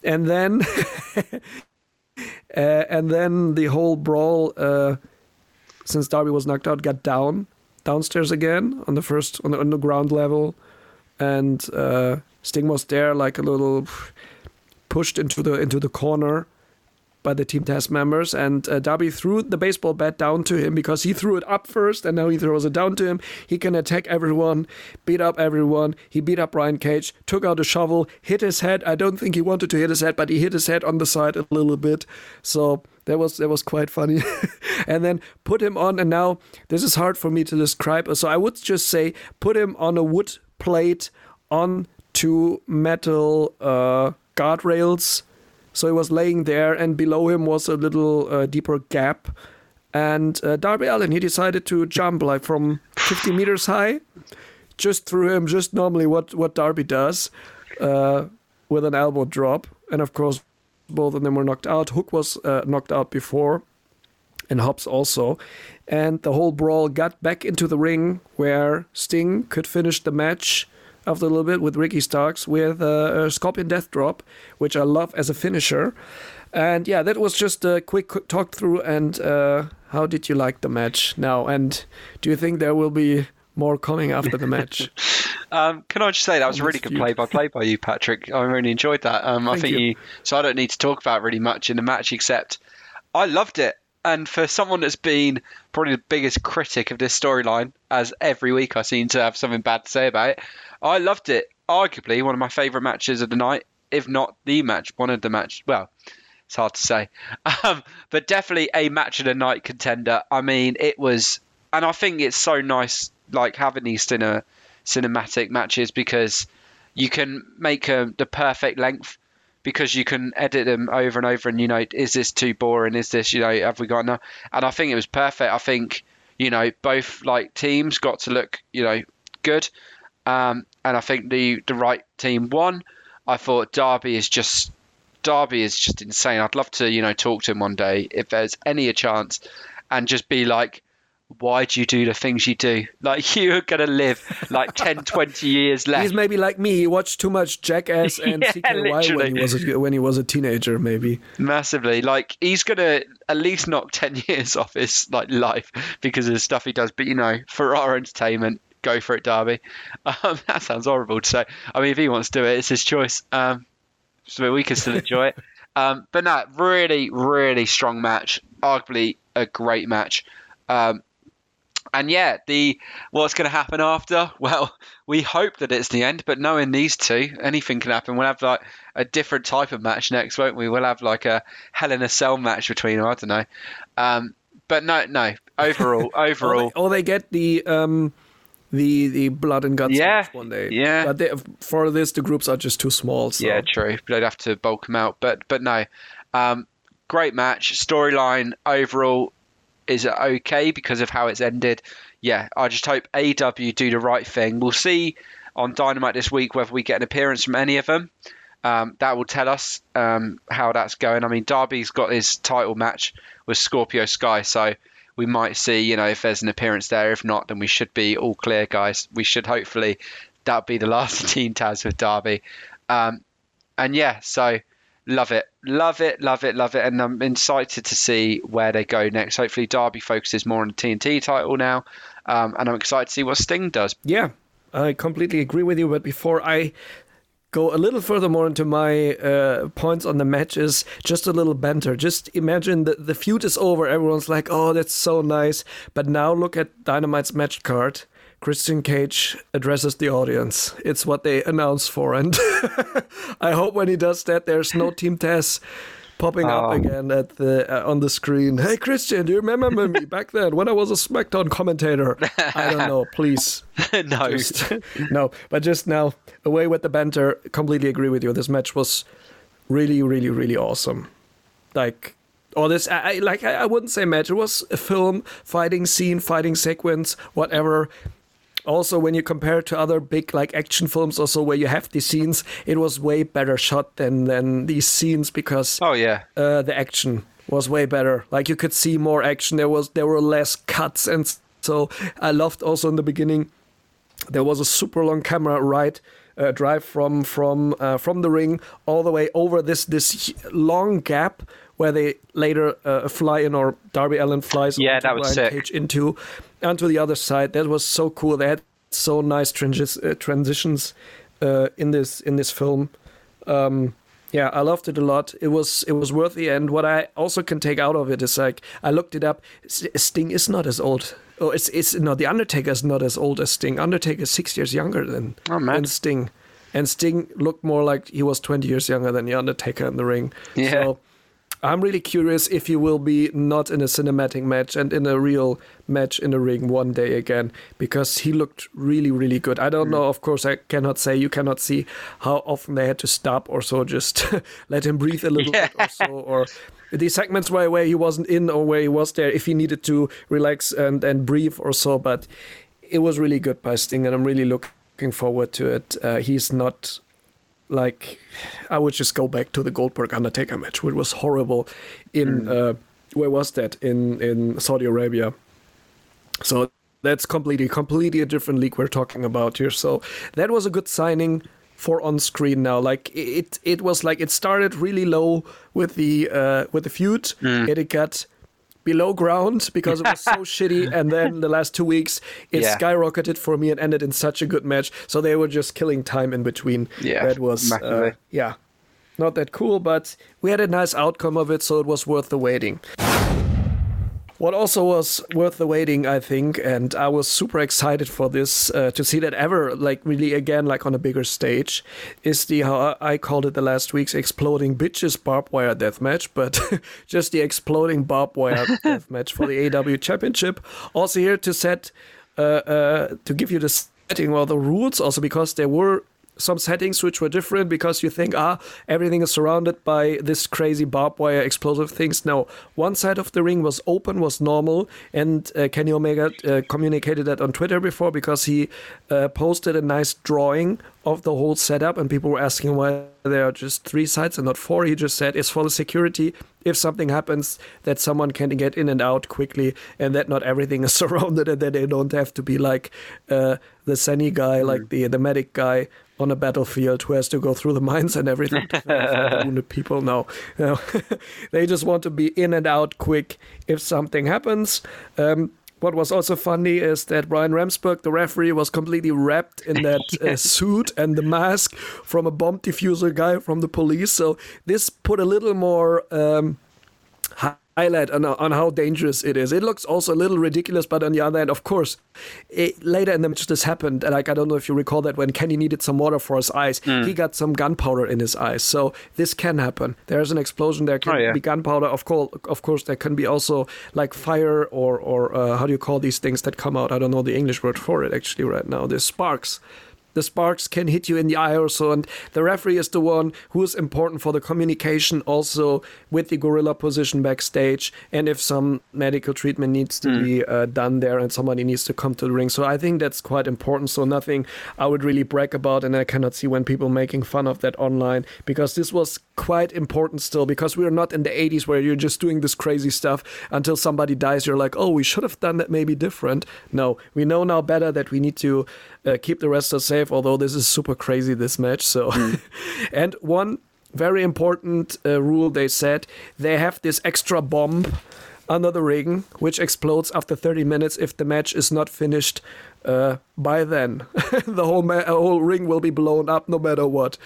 and then uh, and then the whole brawl, uh, since Darby was knocked out, got down, downstairs again on the first, on the underground level. And uh, Sting was there, like a little pushed into the into the corner by the Team Taz members, and uh, Darby threw the baseball bat down to him because he threw it up first, and now he throws it down to him. He can attack everyone, beat up everyone. He beat up Brian Cage, took out a shovel, hit his head. I don't think he wanted to hit his head, but he hit his head on the side a little bit. So that was that was quite funny. And then put him on, and now this is hard for me to describe. So I would just say put him on a wood plate on two metal uh, guardrails. So he was laying there, and below him was a little uh, deeper gap. And uh, Darby Allin, he decided to jump like from fifty meters high, just through him, just normally what, what Darby does, uh, with an elbow drop. And of course, both of them were knocked out. Hook was uh, knocked out before, and Hobbs also. And the whole brawl got back into the ring, where Sting could finish the match after a little bit with Ricky Starks with uh, a Scorpion Death Drop, which I love as a finisher. And yeah, that was just a quick, quick talk through. And uh, how did you like the match now? And do you think there will be more coming after the match? Um, can I just say that was a really good play-by-play by you, Patrick. I really enjoyed that. Um, I think you. you. So I don't need to talk about really much in the match, except I loved it. And for someone that's been probably the biggest critic of this storyline, as every week I seem to have something bad to say about it, I loved it. Arguably one of my favourite matches of the night, if not the match, one of the match. Well, it's hard to say, um, but definitely a match of the night contender. I mean, it was, and I think it's so nice, like having these cine, cinematic matches, because you can make them the perfect length, because you can edit them over and over and, you know, is this too boring? Is this, you know, have we got enough? And I think it was perfect. I think, you know, both like teams got to look, you know, good. Um, and I think the, the right team won. I thought Darby is just, Darby is just insane. I'd love to, you know, talk to him one day if there's any a chance, and just be like, why do you do the things you do? Like, you're going to live like ten, twenty years left. He's maybe like me. He watched too much Jackass and yeah, C K Y when he, was a, when he was a teenager, maybe. Massively. Like, he's going to at least knock ten years off his like life because of the stuff he does. But, you know, for our entertainment, go for it, Darby. Um, that sounds horrible to say. I mean, if he wants to do it, it's his choice. Um, so we can still enjoy it. Um, but no, really, really strong match. Arguably a great match. Um, And yeah, the what's going to happen after? Well, we hope that it's the end, but knowing these two, anything can happen. We'll have like a different type of match next, won't we? We'll have like a Hell in a Cell match between them. I don't know. Um, but no, no. Overall, overall. or, they, or they get the um, the the blood and guts yeah, match one day. Yeah. But they, for this, the groups are just too small. So. Yeah, true. They'd have to bulk them out. But but no, um, great match. Storyline overall is okay because of how it's ended. Yeah, I just hope A E W do the right thing. We'll see on Dynamite this week whether we get an appearance from any of them. Um, that will tell us um, how that's going. I mean, Darby's got his title match with Scorpio Sky, so we might see, you know, if there's an appearance there. If not, then we should be all clear, guys. We should hopefully that'll be the last team Taz with Darby. Um, and yeah, so... Love it, love it, love it, love it. And I'm excited to see where they go next. Hopefully Darby focuses more on the T N T title now. Um, and I'm excited to see what Sting does. Yeah, I completely agree with you. But before I go a little further more into my uh, points on the match, is just a little banter. Just imagine that the feud is over. Everyone's like, oh, that's so nice. But now look at Dynamite's match card. Christian Cage addresses the audience. It's what they announce for. And I hope when he does that, there's no Team Taz popping um, up again at the uh, on the screen. Hey, Christian, do you remember me back then when I was a SmackDown commentator? I don't know. Please. no. Just, no. But just now, away with the banter. Completely agree with you. This match was really, really, really awesome. Like... Or this, I, I, like, I, I wouldn't say match. It was a film, fighting scene, fighting sequence, whatever. Also, when you compare it to other big, like, action films or so, where you have these scenes, it was way better shot than, than these scenes because oh, yeah. uh, the action was way better. Like, you could see more action. There was there were less cuts. And so I loved also in the beginning, there was a super long camera ride. Uh, drive from from uh, from the ring all the way over this this long gap where they later uh, fly in, or Darby Allin flies yeah, that was sick. Cage into onto the other side. That was so cool. They had so nice transi- uh, transitions uh, in this in this film. Um, yeah, I loved it a lot. It was it was worth the end. What I also can take out of it is like I looked it up. Sting is not as old. Oh, it's it's no. The Undertaker is not as old as Sting. Undertaker is six years younger than, oh, than Sting, and Sting looked more like he was twenty years younger than the Undertaker in the ring. Yeah. So I'm really curious if he will be not in a cinematic match and in a real match in the ring one day again, because he looked really, really good. I don't mm. know. Of course, I cannot say. You cannot see how often they had to stop or so. Just let him breathe a little yeah. bit or so. Or these segments where, where he wasn't in or where he was there if he needed to relax and, and breathe or so. But it was really good by Sting, and I'm really looking forward to it. Uh, he's not like... I would just go back to the Goldberg Undertaker match, which was horrible in... Mm. Uh, where was that? In, in Saudi Arabia. So that's completely, completely a different league we're talking about here. So that was a good signing for on screen now. Like it, it was like it started really low with the uh, with the feud. Mm. It got below ground because it was so shitty, and then the last two weeks it yeah. skyrocketed for me and ended in such a good match. So they were just killing time in between. Yeah, that was uh, yeah, not that cool, but we had a nice outcome of it, so it was worth the waiting. What also was worth the waiting, I think, and I was super excited for this, uh, to see that ever, like really again, like on a bigger stage, is the, how I called it the last week's exploding bitches barbed wire deathmatch, but just the exploding barbed wire deathmatch for the A E W Championship. Also here to set, uh, uh, to give you the setting or the rules also, because there were some settings which were different, because you think, ah, everything is surrounded by this crazy barbed wire explosive things. No, one side of the ring was open, was normal, and uh, Kenny Omega uh, communicated that on Twitter before, because he uh, posted a nice drawing of the whole setup, and people were asking why there are just three sides and not four. He just said it's for the security, if something happens, that someone can get in and out quickly, and that not everything is surrounded, and that they don't have to be like uh, the Senny guy, mm-hmm. like the, the medic guy on a battlefield who has to go through the mines and everything. Wounded people, no. no. They just want to be in and out quick if something happens. Um, what was also funny is that Brian Ramsburg, the referee, was completely wrapped in that uh, suit and the mask from a bomb diffuser guy from the police. So this put a little more um, highlight on, on how dangerous it is. It looks also a little ridiculous, but on the other hand, of course, it, later in the match this happened. Like, I don't know if you recall that when Kenny needed some water for his eyes, mm. he got some gunpowder in his eyes. So this can happen. There's an explosion. There can oh, yeah. be gunpowder. Of course, of course, there can be also like fire or, or uh, how do you call these things that come out? I don't know the English word for it actually right now. The sparks. The sparks can hit you in the eye or so, and the referee is the one who is important for the communication also with the gorilla position backstage, and if some medical treatment needs to mm. be uh, done there and somebody needs to come to the ring. So I think that's quite important. So nothing I would really brag about, and I cannot see when people making fun of that online, because this was quite important still, because we're not in the eighties where you're just doing this crazy stuff until somebody dies. You're like, oh, we should have done that maybe different. No, we know now better that we need to uh, keep the wrestlers safe, although this is super crazy, this match. So, mm. and one very important uh, rule they said, they have this extra bomb under the ring, which explodes after thirty minutes if the match is not finished uh, by then. The whole ma- whole ring will be blown up no matter what.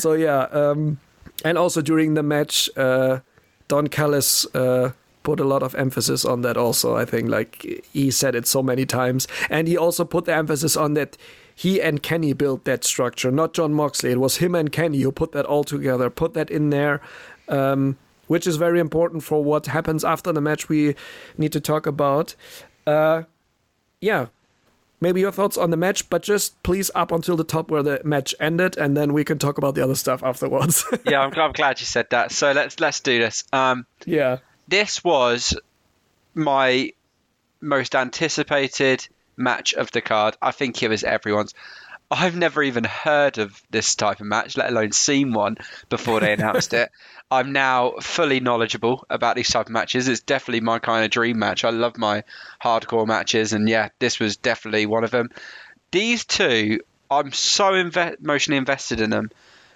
So yeah, um, and also during the match, uh, Don Callis uh, put a lot of emphasis on that also, I think. Like, he said it so many times. And he also put the emphasis on that he and Kenny built that structure, not John Moxley. It was him and Kenny who put that all together, put that in there, um, which is very important for what happens after the match we need to talk about. Uh, yeah, maybe your thoughts on the match, but just please up until the top where the match ended, and then we can talk about the other stuff afterwards. yeah, I'm, I'm glad you said that. So let's let's do this. Um, yeah. This was my most anticipated match of the card. I think it was everyone's. I've never even heard of this type of match, let alone seen one before they announced it. I'm now fully knowledgeable about these type of matches. It's definitely my kind of dream match. I love my hardcore matches, and yeah, this was definitely one of them. These two, I'm so inve- emotionally invested in them.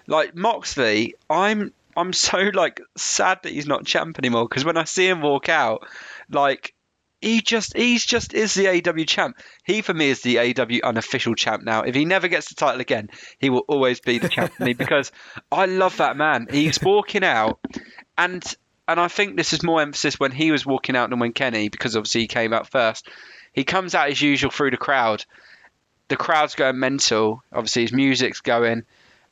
Like Moxley, I'm I'm so like sad that he's not champ anymore, because when I see him walk out, like He just, he's just is the A E W champ. He, for me, is the A E W unofficial champ now. If he never gets the title again, he will always be the champ for me, because I love that man. He's walking out, and and I think this is more emphasis when he was walking out than when Kenny, because obviously he came out first. He comes out as usual through the crowd. The crowd's going mental. Obviously, his music's going.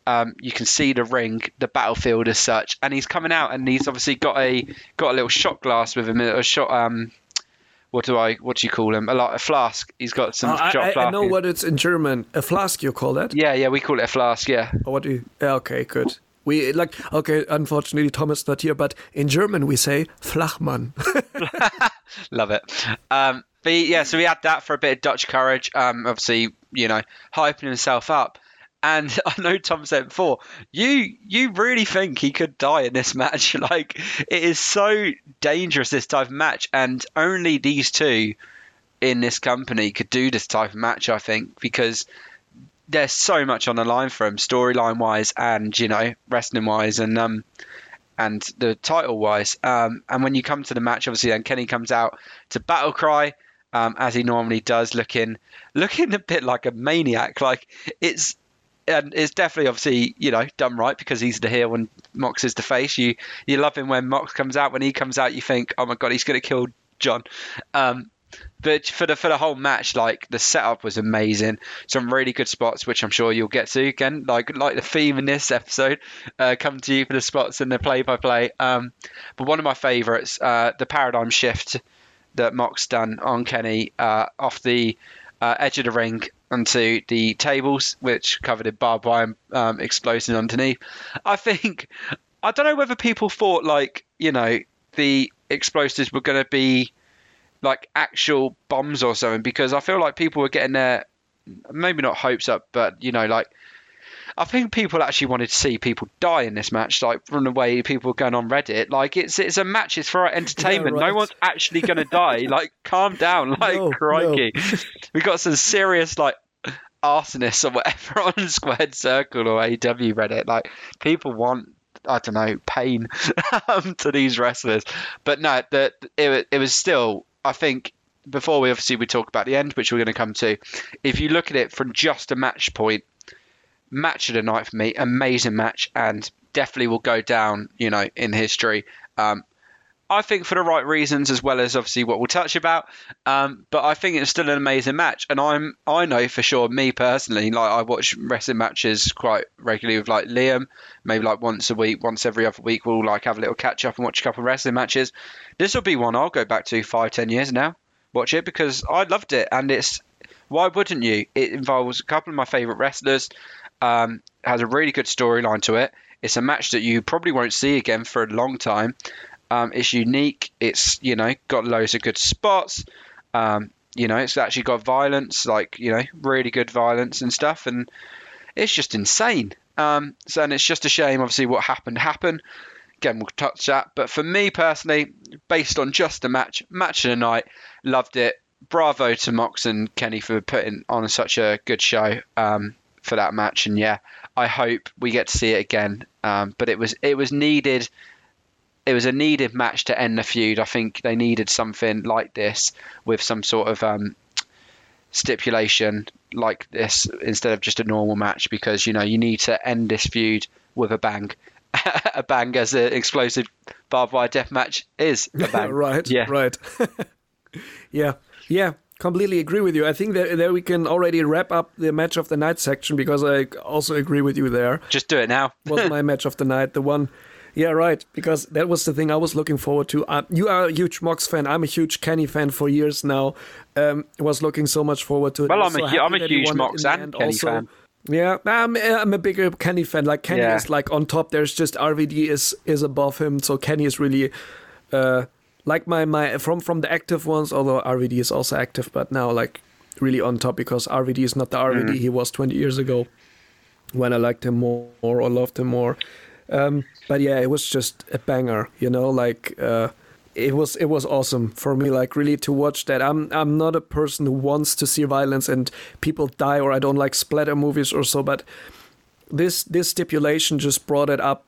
Um, you can see the ring, the battlefield as such, and he's coming out, and he's obviously got a got a little shot glass with him, a shot. Um, What do I? What do you call them? A, lot, a flask. He's got some. Uh, I, I, I know what it's in German. A flask, you call that? Yeah, yeah, we call it a flask. Yeah. Oh, what do you? Yeah, okay, good. We like. Okay, unfortunately, Thomas not here, but in German we say Flachmann. Love it. Um, but yeah, so we had that for a bit of Dutch courage. Um, obviously, you know, hyping himself up. And I know Tom said before, you you really think he could die in this match? Like, it is so dangerous, this type of match, and only these two in this company could do this type of match, I think, because there's so much on the line for him, storyline wise and, you know, wrestling wise and um and the title wise. Um, and when you come to the match, obviously, then Kenny comes out to battle cry, um, as he normally does, looking looking a bit like a maniac. Like it's and it's definitely obviously, you know, done right because he's the heel and Mox is the face. You you love him when Mox comes out. When he comes out, you think, oh my god, he's gonna kill John. Um, but for the for the whole match, like the setup was amazing. Some really good spots, which I'm sure you'll get to again. Like like the theme in this episode, uh, come to you for the spots and the play by play. Um, but one of my favourites, uh, the paradigm shift that Mox done on Kenny uh, off the uh, edge of the ring onto the tables, which covered in barbed wire, um, exploding underneath. I think I don't know whether people thought like you know the explosives were going to be like actual bombs or something, because I feel like people were getting their maybe not hopes up, but you know, like I think people actually wanted to see people die in this match, like from the way people were going on Reddit. Like it's it's a match, it's for our entertainment. Yeah, right. No one's actually gonna die. Like calm down, like no, crikey. No. We got some serious like arsonists or whatever on Squared Circle or A E W Reddit. Like people want I don't know, pain um, to these wrestlers. But no, that it it was still, I think, before we obviously we talk about the end, which we're going to come to, if you look at it from just a match point, match of the night for me, amazing match, and definitely will go down, you know, in history. Um, I think for the right reasons, as well as obviously what we'll touch about. Um, but I think it's still an amazing match, and I'm I know for sure, me personally, like I watch wrestling matches quite regularly with like Liam, maybe like once a week, once every other week, we'll like have a little catch up and watch a couple of wrestling matches. This will be one I'll go back to five, ten years now, watch it, because I loved it, and it's why wouldn't you? It involves a couple of my favourite wrestlers, um, has a really good storyline to it. It's a match that you probably won't see again for a long time. Um, it's unique. It's, you know, got loads of good spots. Um, you know, it's actually got violence, like, you know, really good violence and stuff. And it's just insane. Um, so, and it's just a shame, obviously, what happened happened. Again, we'll touch that. But for me personally, based on just the match, match of the night, loved it. Bravo to Mox and Kenny for putting on such a good show um, for that match. And yeah, I hope we get to see it again. Um, but it was it was needed. It was a needed match to end the feud. I think they needed something like this with some sort of um, stipulation like this instead of just a normal match, because, you know, you need to end this feud with a bang. A bang, as an explosive barbed wire death match is a bang. right, yeah. right. yeah, yeah. Completely agree with you. I think that, that we can already wrap up the match of the night section, because I also agree with you there. Just do it now. Was my match of the night, the one... Yeah, right, because that was the thing I was looking forward to. Uh, you are a huge Mox fan. I'm a huge Kenny fan for years now. Um, was looking so much forward to it. Well, I'm, I'm, a, hu- I'm a huge Mox and Kenny also, fan. Yeah, I'm, I'm a bigger Kenny fan. Like, Kenny yeah. is, like, on top. There's just R V D is is above him. So Kenny is really, uh, like, my, my from, from the active ones, although R V D is also active, but now, like, really on top, because R V D is not the R V D mm. he was twenty years ago when I liked him more or loved him more. Um, but yeah, it was just a banger, you know, like, uh, it was, it was awesome for me, like really to watch that. I'm, I'm not a person who wants to see violence and people die, or I don't like splatter movies or so, but this, this stipulation just brought it up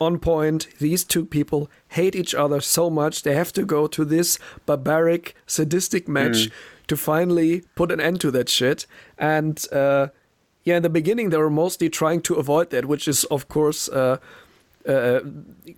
on point. These two people hate each other so much. They have to go to this barbaric, sadistic match mm. to finally put an end to that shit. And, uh, yeah, in the beginning, they were mostly trying to avoid that, which is, of course, uh, uh,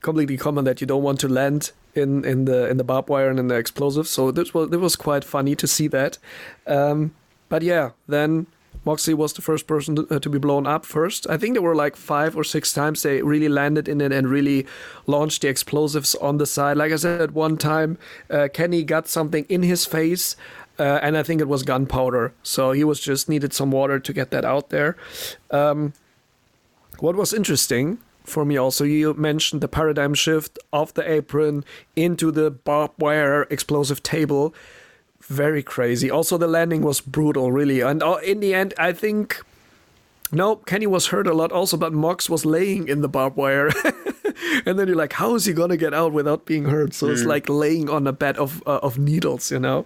completely common that you don't want to land in, in the in the barbed wire and in the explosives. So this was, this was quite funny to see that. Um, but yeah, then Moxley was the first person to, uh, to be blown up first. I think there were like five or six times they really landed in it and really launched the explosives on the side. Like I said, at one time, uh, Kenny got something in his face. Uh, and I think it was gunpowder. So he was just needed some water to get that out there. Um, what was interesting for me also, you mentioned the paradigm shift of the apron into the barbed wire explosive table. Very crazy. Also, the landing was brutal, really. And uh, in the end, I think... No, Kenny was hurt a lot also, but Mox was laying in the barbed wire. And then you're like, how is he going to get out without being hurt? So mm. it's like laying on a bed of uh, of needles, you know?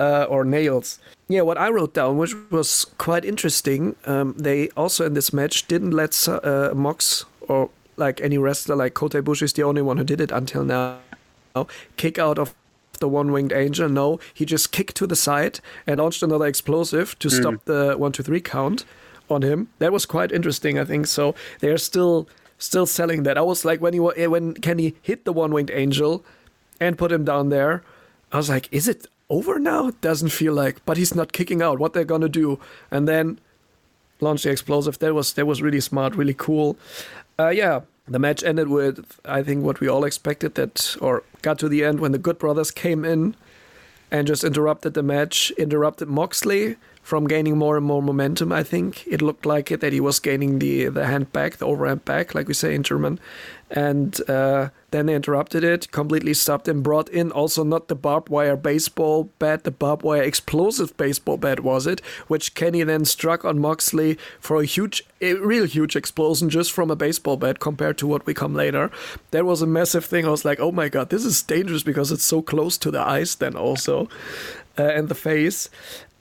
uh, or nails. Yeah, what I wrote down, which was quite interesting, um, they also in this match didn't let uh, Mox or like any wrestler, like Kota Ibushi is the only one who did it until now, kick out of the one-winged angel. No, he just kicked to the side and launched another explosive to mm. stop the one, two, three count on him. That was quite interesting, I think. So they're still still selling that. I was like, when he when Kenny hit the one-winged angel and put him down there, I was like, is it over now? It doesn't feel like, but he's not kicking out. What they're gonna do? And then launch the explosive. That was that was really smart, really cool. Uh, yeah. The match ended with, I think, what we all expected, that, or got to the end when the Good Brothers came in and just interrupted the match, interrupted Moxley from gaining more and more momentum, I think. It looked like it, that he was gaining the, the hand back, the overhand back, like we say in German. And uh, then they interrupted it, completely stopped and brought in also not the barbed wire baseball bat, the barbed wire explosive baseball bat, was it? Which Kenny then struck on Moxley for a huge, a real huge explosion just from a baseball bat compared to what we come later. That was a massive thing. I was like, oh my God, this is dangerous because it's so close to the eyes then also uh, and the face.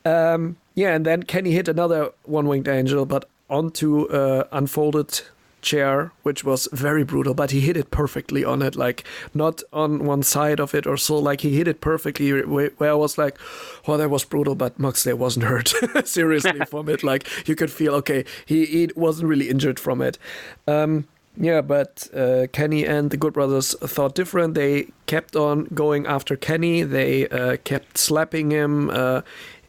Um, yeah, and then Kenny hit another one-winged angel, but onto uh, unfolded chair, which was very brutal, but he hit it perfectly on it, like not on one side of it or so, like he hit it perfectly, where I was like, oh, that was brutal, but Moxley wasn't hurt seriously from it. Like you could feel, okay, he, he wasn't really injured from it. Um, yeah, but uh, Kenny and the Good Brothers thought different. They kept on going after Kenny. They uh, kept slapping him. Uh,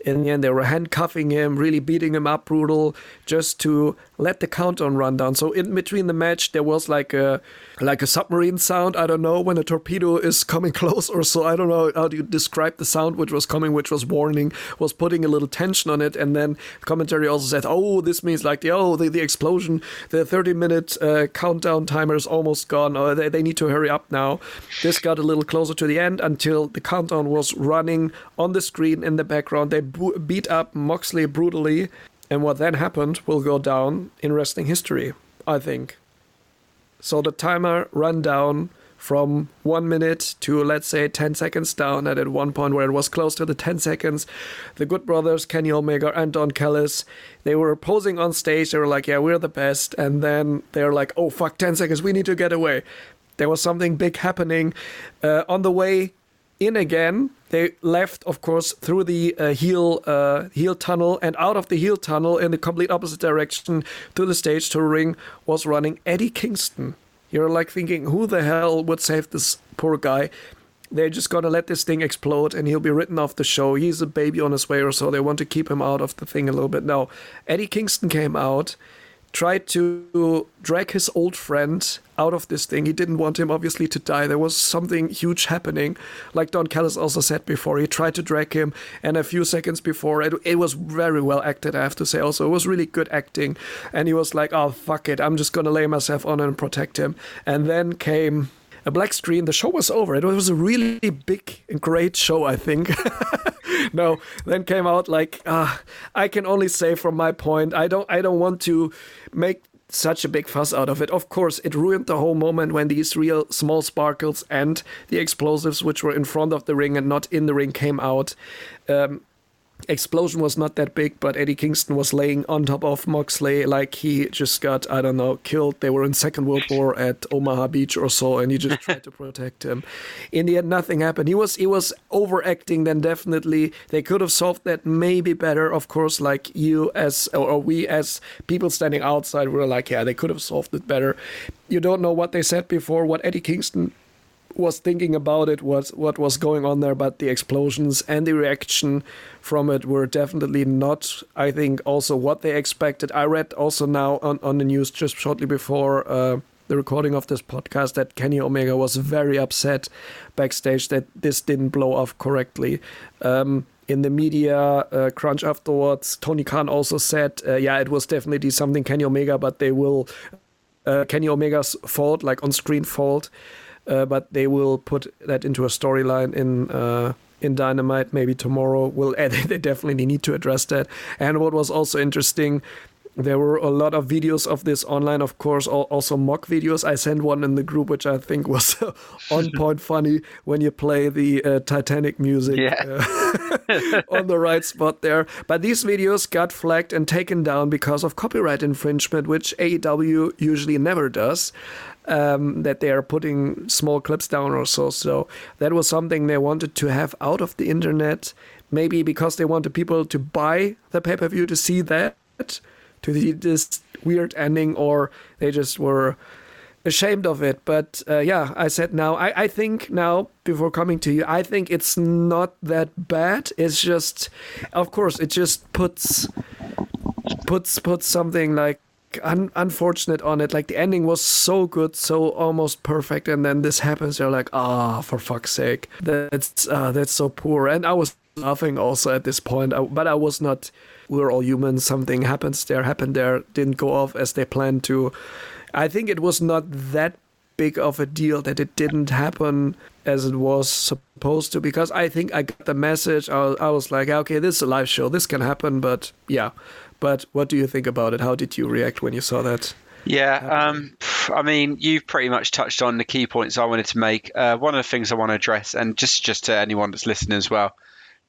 In the end, they were handcuffing him, really beating him up brutal, just to let the countdown run down. So in between the match, there was like a like a submarine sound. I don't know, when a torpedo is coming close or so. I don't know how do you describe the sound which was coming, which was warning, was putting a little tension on it. And then commentary also said, oh, this means like the oh the, the explosion, the thirty-minute uh, countdown timer is almost gone. Oh, they, they need to hurry up now. This got a little closer to the end until the countdown was running on the screen in the background. They beat up Moxley brutally, and what then happened will go down in wrestling history, I think. So the timer ran down from one minute to, let's say, ten seconds down, and at one point where it was close to the ten seconds, the Good Brothers, Kenny Omega and Don Callis, they were posing on stage, they were like, yeah, we're the best, and then they're like, oh fuck, ten seconds, we need to get away. There was something big happening. Uh, on the way in again, they left, of course, through the uh, heel uh, heel tunnel, and out of the heel tunnel in the complete opposite direction to the stage, to the ring, was running Eddie Kingston. You're like thinking, who the hell would save this poor guy? They're just gonna let this thing explode and he'll be written off the show. He's a baby on his way or so. They want to keep him out of the thing a little bit. Now, Eddie Kingston came out, tried to drag his old friend out of this thing. He didn't want him, obviously, to die. There was something huge happening. Like Don Callis also said before, he tried to drag him, and a few seconds before, it, it was very well acted, I have to say also. It was really good acting, and he was like, oh, fuck it, I'm just gonna lay myself on and protect him. And then came a black screen. The show was over. It was a really big and great show, I think. No, then came out like, ah, I can only say from my point, I don't, I don't want to make such a big fuss out of it. Of course, it ruined the whole moment when these real small sparkles and the explosives, which were in front of the ring and not in the ring, came out. Um, explosion was not that big, but Eddie Kingston was laying on top of Moxley like he just got, I don't know, killed. They were in Second World War at Omaha Beach or so, and he just tried to protect him. In the end, nothing happened. He was he was overacting then, definitely. They could have solved that maybe better, of course, like you as, or, or we as people standing outside were like, yeah, they could have solved it better. You don't know what they said before, what Eddie Kingston was thinking about it, was what was going on there, but the explosions and the reaction from it were definitely not, I think, also what they expected. I read also now on, on the news just shortly before uh, the recording of this podcast that Kenny Omega was very upset backstage that this didn't blow off correctly. Um, in the media uh, crunch afterwards, Tony Khan also said, uh, yeah, it was definitely something Kenny Omega, but they will, uh, Kenny Omega's fault, like on screen fault. Uh, but they will put that into a storyline in uh, in Dynamite maybe tomorrow. Will uh, they definitely need to address that. And what was also interesting, There were a lot of videos of this online, of course, also mock videos. I sent one in the group, which I think was on point funny when you play the uh, Titanic music yeah. uh, on the right spot there. But these videos got flagged and taken down because of copyright infringement, which A E W usually never does, um, that they are putting small clips down or so. So that was something they wanted to have out of the internet, maybe because they wanted people to buy the pay-per-view to see that, to the, this weird ending, or they just were ashamed of it. But uh, yeah, I said now, I, I think now, before coming to you, I think it's not that bad. It's just, of course, it just puts puts puts something like un- unfortunate on it. Like the ending was so good, so almost perfect, and then this happens. You're like, ah, oh, for fuck's sake, that's uh, that's so poor. And I was laughing also at this point, I, but I was not. We're all human. Something happens there, happened there, didn't go off as they planned to. I think it was not that big of a deal that it didn't happen as it was supposed to, because I think I got the message. I, I was like, okay, this is a live show. This can happen, but yeah. But what do you think about it? How did you react when you saw that? Yeah, um, I mean, you've pretty much touched on the key points I wanted to make. Uh, one of the things I want to address, and just, just to anyone that's listening as well,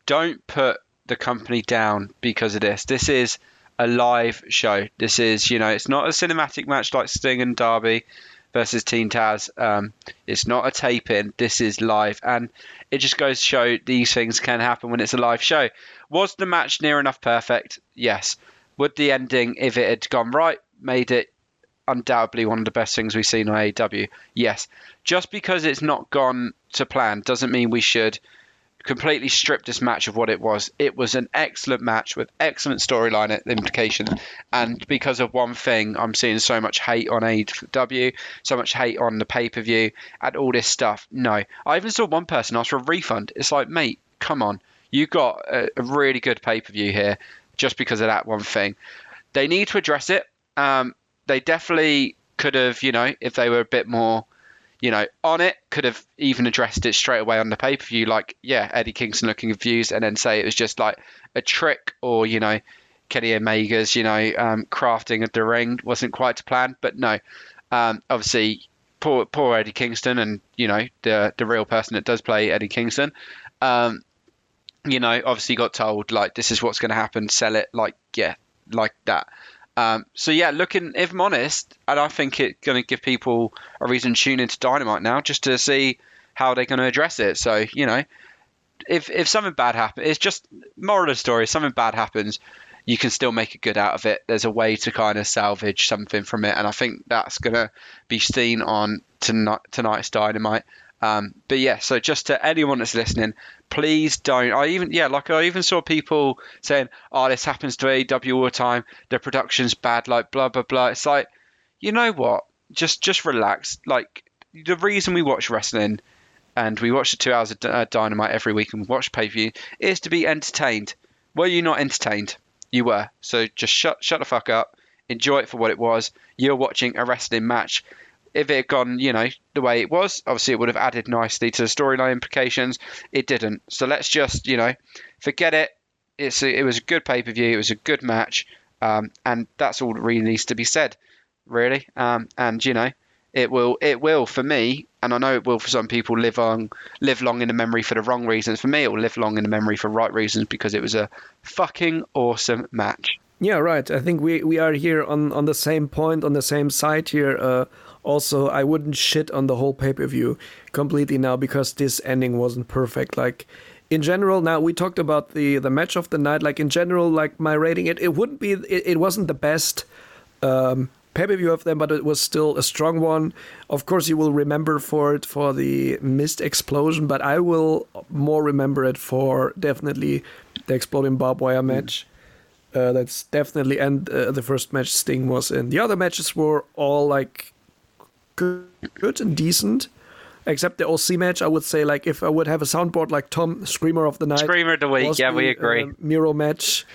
don't put the company down because of this. This is a live show. This is, you know, it's not a cinematic match like Sting and Darby versus Teen Taz. Um, it's not a taping. This is live. And it just goes to show these things can happen when it's a live show. Was the match near enough perfect? Yes. Would the ending, if it had gone right, made it undoubtedly one of the best things we've seen on A E W? Yes. Just because it's not gone to plan doesn't mean we should completely stripped this match of what it was. It was an excellent match with excellent storyline implication. And because of one thing, I'm seeing so much hate on A E W, so much hate on the pay-per-view and all this stuff. No, I even saw one person ask for a refund. It's like, mate, come on. You got a, a really good pay-per-view here just because of that one thing. They need to address it. Um, they definitely could have, you know, if they were a bit more, you know, on it, could have even addressed it straight away on the pay-per-view, like, yeah, Eddie Kingston looking confused, and then say it was just like a trick, or, you know, Kenny Omega's, you know, um, crafting of the ring wasn't quite to plan. But no, um, obviously, poor poor Eddie Kingston, and, you know, the the real person that does play Eddie Kingston, um, you know, obviously got told, like, this is what's going to happen, sell it, like, yeah, like that. Um, so, yeah, looking, if I'm honest, and I think it's going to give people a reason to tune into Dynamite now just to see how they're going to address it. So, you know, if if something bad happens, it's just moral of the story. If something bad happens, you can still make it good out of it. There's a way to kind of salvage something from it. And I think that's going to be seen on tonight, tonight's Dynamite. Um, but, yeah, so just to anyone that's listening, please don't. I even, yeah, like I even saw people saying, oh, this happens to A E W all the time. Their production's bad, like blah, blah, blah. It's like, you know what? Just just relax. Like, the reason we watch wrestling and we watch the two hours of uh, Dynamite every week and we watch pay-per-view is to be entertained. Were you not entertained? You were. So just shut shut the fuck up. Enjoy it for what it was. You're watching a wrestling match. If it had gone, you know, the way it was, obviously it would have added nicely to the storyline implications. It didn't. So let's just, you know, forget it. It's a, it was a good pay-per-view. It was a good match. Um, and that's all that really needs to be said, really. Um, and, you know, it will, it will for me, and I know it will for some people, live on, live long in the memory for the wrong reasons. For me, it will live long in the memory for right reasons because it was a fucking awesome match. Yeah, right. I think we, we are here on, on the same point, on the same side here. Uh, also, I wouldn't shit on the whole pay-per-view completely now because this ending wasn't perfect. Like, in general, now we talked about the, the match of the night. Like, in general, like, my rating, it, it wouldn't be, it, it wasn't the best um, pay-per-view of them, but it was still a strong one. Of course, you will remember for it for the missed explosion, but I will more remember it for definitely the exploding barbed wire match. Mm. Uh, that's definitely, and uh, the first match Sting was in. The other matches were all like good, good and decent, except the O C match. I would say, like, if I would have a soundboard like Tom, Screamer of the Night, Screamer of the Week. Yeah, the, we agree. Uh, Miro match,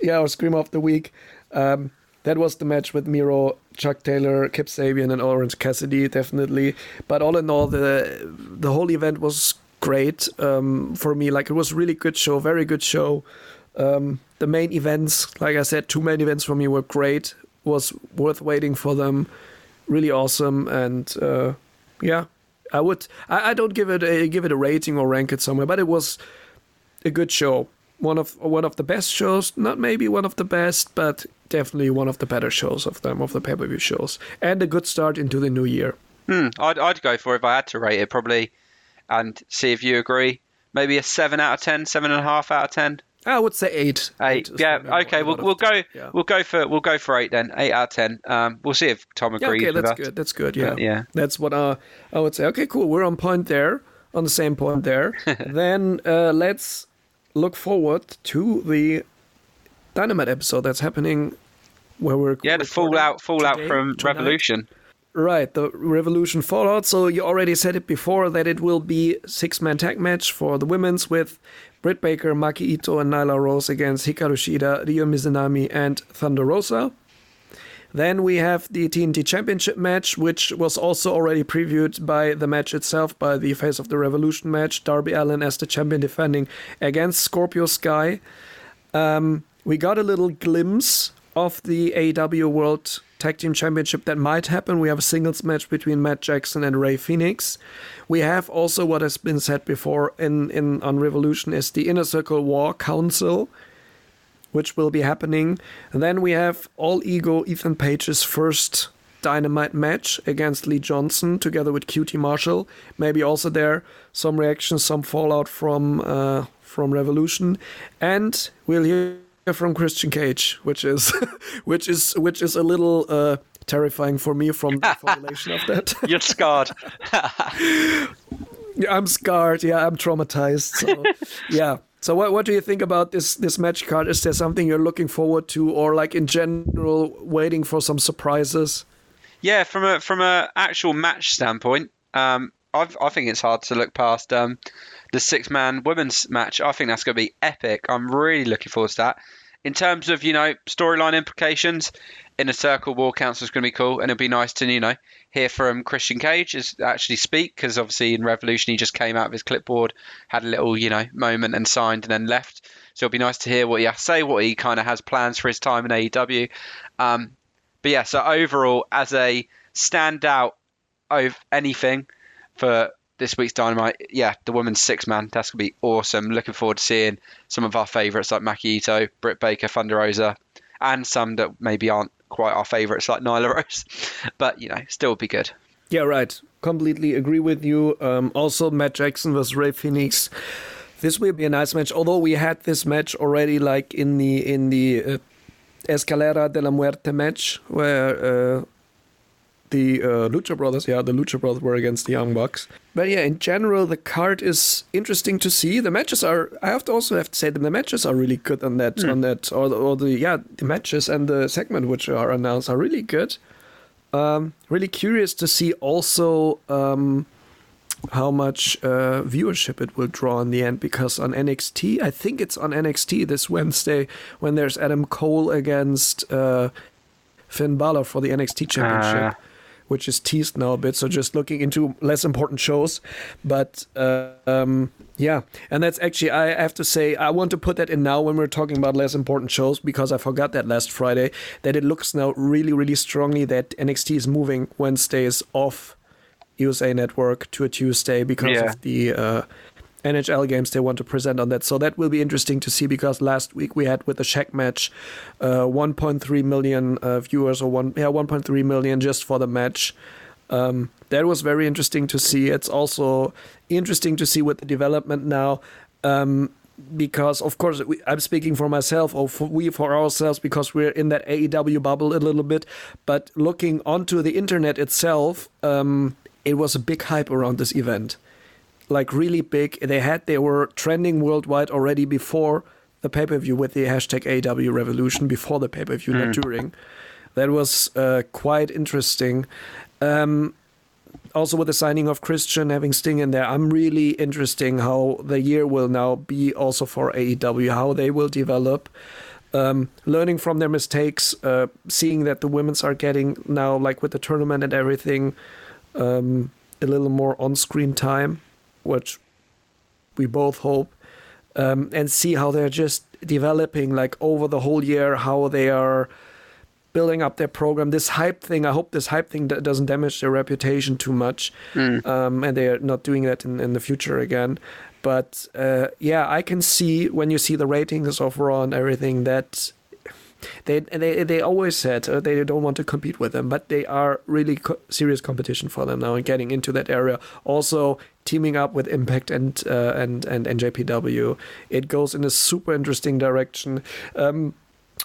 yeah, or Screamer of the Week. Um, that was the match with Miro, Chuck Taylor, Kip Sabian, and Orange Cassidy, definitely. But all in all, the the whole event was great um, for me. Like, it was a really good show, very good show. Um, the main events, like I said, two main events for me were great. Was worth waiting for them. Really awesome. And uh, yeah, I would. I, I don't give it a give it a rating or rank it somewhere, but it was a good show. One of one of the best shows. Not maybe one of the best, but definitely one of the better shows of them of the pay-per-view shows. And a good start into the new year. Hmm. I'd I'd go for it if I had to rate it probably, and see if you agree. Maybe a seven out of ten, seven and a half out of ten. I would say eight. Eight. Yeah. Okay. We'll we'll go. Yeah. We'll go for we'll go for eight then. Eight out of ten. Um. We'll see if Tom agrees. Yeah, okay. That's good. That's good. Yeah. But, yeah. That's what I I would say. Okay. Cool. We're on point there. On the same point there. Then uh, let's look forward to the Dynamite episode that's happening. Where we're yeah the fallout fallout today, from tonight. Revolution. Right, the Revolution Fallout. So you already said it before that it will be six-man tag match for the women's with Britt Baker, Maki Itoh, and Nyla Rose against Hikaru Shida, Ryo Mizunami, and Thunder Rosa. Then we have the T N T Championship match, which was also already previewed by the match itself, by the Face of the Revolution match, Darby Allin as the champion defending against Scorpio Sky. Um, we got a little glimpse of the A E W World Tag Team Championship that might happen. We have a singles match between Matt Jackson and Rey Fénix. We have also what has been said before in, in on Revolution is the Inner Circle War Council, which will be happening. And then we have All Ego Ethan Page's first Dynamite match against Lee Johnson together with Cutie Marshall. Maybe also there some reactions, some fallout from uh, from Revolution, and we'll hear from Christian Cage, which is which is which is a little uh, terrifying for me from the formulation of that. You're scarred. I'm scarred. Yeah, I'm traumatized. So, yeah. So what what do you think about this this match card? Is there something you're looking forward to, or like in general waiting for some surprises? Yeah, from a from a actual match standpoint, um, I've, I think it's hard to look past um. The six-man women's match. I think that's going to be epic. I'm really looking forward to that. In terms of, you know, storyline implications, Inner Circle War Council is going to be cool, and it'd be nice to, you know, hear from Christian Cage is actually speak, because obviously in Revolution he just came out of his clipboard, had a little, you know, moment and signed and then left. So it'd be nice to hear what he has to say, what he kind of has plans for his time in A E W. Um, but yeah, so overall, as a standout of anything for this week's Dynamite, yeah, the women's six-man, that's going to be awesome. Looking forward to seeing some of our favourites like Maki Itoh, Britt Baker, Thunder Rosa, and some that maybe aren't quite our favourites like Nyla Rose. But, you know, still be good. Yeah, right. Completely agree with you. Um, also, Matt Jackson versus Rey Fénix. This will be a nice match, although we had this match already like in the in the uh, Escalera de la Muerte match where... Uh, The uh, Lucha Brothers, yeah, the Lucha Brothers were against the Young Bucks. But yeah, in general, the card is interesting to see. The matches are, I have to also have to say that the matches are really good on that, mm. on that, or, or the, yeah, the matches and the segment which are announced are really good. Um, really curious to see also um, how much uh, viewership it will draw in the end, because on N X T, I think it's on N X T this Wednesday when there's Adam Cole against uh, Finn Balor for the N X T Championship. Uh. Which is teased now a bit, so just looking into less important shows. But, uh, um, yeah, and that's actually, I have to say, I want to put that in now when we're talking about less important shows, because I forgot that last Friday, that it looks now really, really strongly that N X T is moving Wednesdays off U S A Network to a Tuesday because yeah. of the uh, N H L games they want to present on that. So that will be interesting to see, because last week we had with the Shaq match uh, one point three million uh, viewers or one yeah one point three million just for the match. Um, that was very interesting to see. It's also interesting to see with the development now um, because, of course, we, I'm speaking for myself or for we for ourselves because we're in that A E W bubble a little bit. But looking onto the internet itself, um, it was a big hype around this event. Like really big. They had, they were trending worldwide already before the pay-per-view with the hashtag A E W Revolution, before the pay-per-view, mm. not during. That was uh, quite interesting. Um, also with the signing of Christian, having Sting in there, I'm really interesting how the year will now be also for A E W, how they will develop. Um, learning from their mistakes, uh, seeing that the women's are getting now, like with the tournament and everything, um, a little more on-screen time, which we both hope. um, and see how they're just developing, like, over the whole year, how they are building up their program. This hype thing, I hope this hype thing doesn't damage their reputation too much, mm. um, and they are not doing that in, in the future again. But uh, yeah, I can see, when you see the ratings of Raw and everything, that they they they always said uh, they don't want to compete with them, but they are really co- serious competition for them now, and getting into that area, also teaming up with Impact and uh, and and N J P W. It goes in a super interesting direction. Um,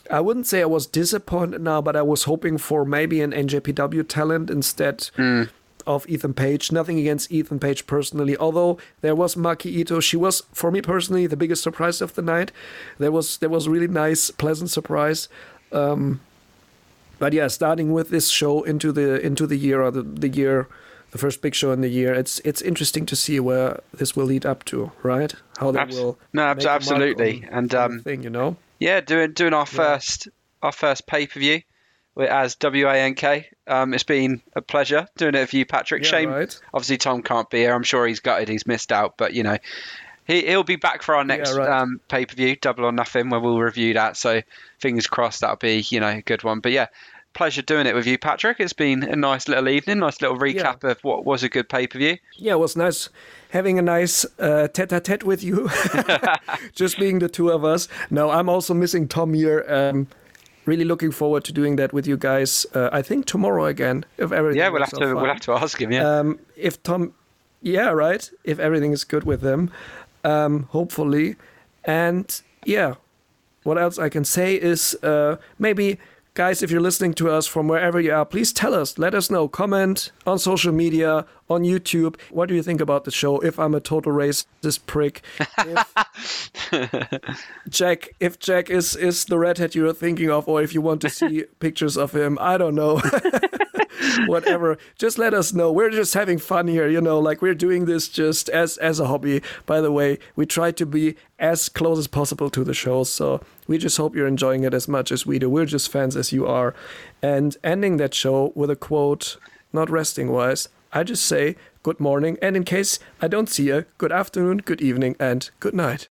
I wouldn't say I was disappointed now, but I was hoping for maybe an N J P W talent instead mm. of Ethan Page. Nothing against Ethan Page personally, although there was Maki Itoh. She was, for me personally, the biggest surprise of the night. There was there was really nice, pleasant surprise. Um, but yeah, starting with this show into the into the year or the, the year, the first big show in the year. It's it's interesting to see where this will lead up to, right? How they Abs- will no, abs- absolutely, on, and um, thing, you know. Yeah, doing doing our first yeah. our first pay per view as W A N K. Um, it's been a pleasure doing it for you, Patrick. Yeah, shame, right. Obviously Tom can't be here. I'm sure he's gutted, he's missed out, but you know, he he'll be back for our next yeah, right. um, pay per view, Double or Nothing, where we'll review that. So fingers crossed that'll be, you know, a good one. But yeah, pleasure doing it with you, Patrick. It's been a nice little evening, nice little recap yeah. of what was a good pay per view. Yeah, it was nice. Having a nice uh, tete-a-tete with you, just being the two of us. No, I'm also missing Tom here. Um, really looking forward to doing that with you guys. Uh, I think tomorrow again, if everything. Yeah, we'll have to. Fine. We'll have to ask him. Yeah. Um, if Tom, yeah, right. If everything is good with him, um, hopefully, and yeah, what else I can say is uh, maybe. Guys, if you're listening to us from wherever you are, please tell us, let us know, comment on social media, on YouTube. What do you think about the show? If I'm a total racist prick, if Jack, if Jack is, is the redhead you're thinking of, or if you want to see pictures of him, I don't know. Whatever, just let us know. We're just having fun here, you know, like we're doing this just as as a hobby. By the way, we try to be as close as possible to the show, so we just hope you're enjoying it as much as we do. We're just fans as you are. And ending that show with a quote, not wrestling wise, I just say good morning, and in case I don't see you, good afternoon, good evening, and good night.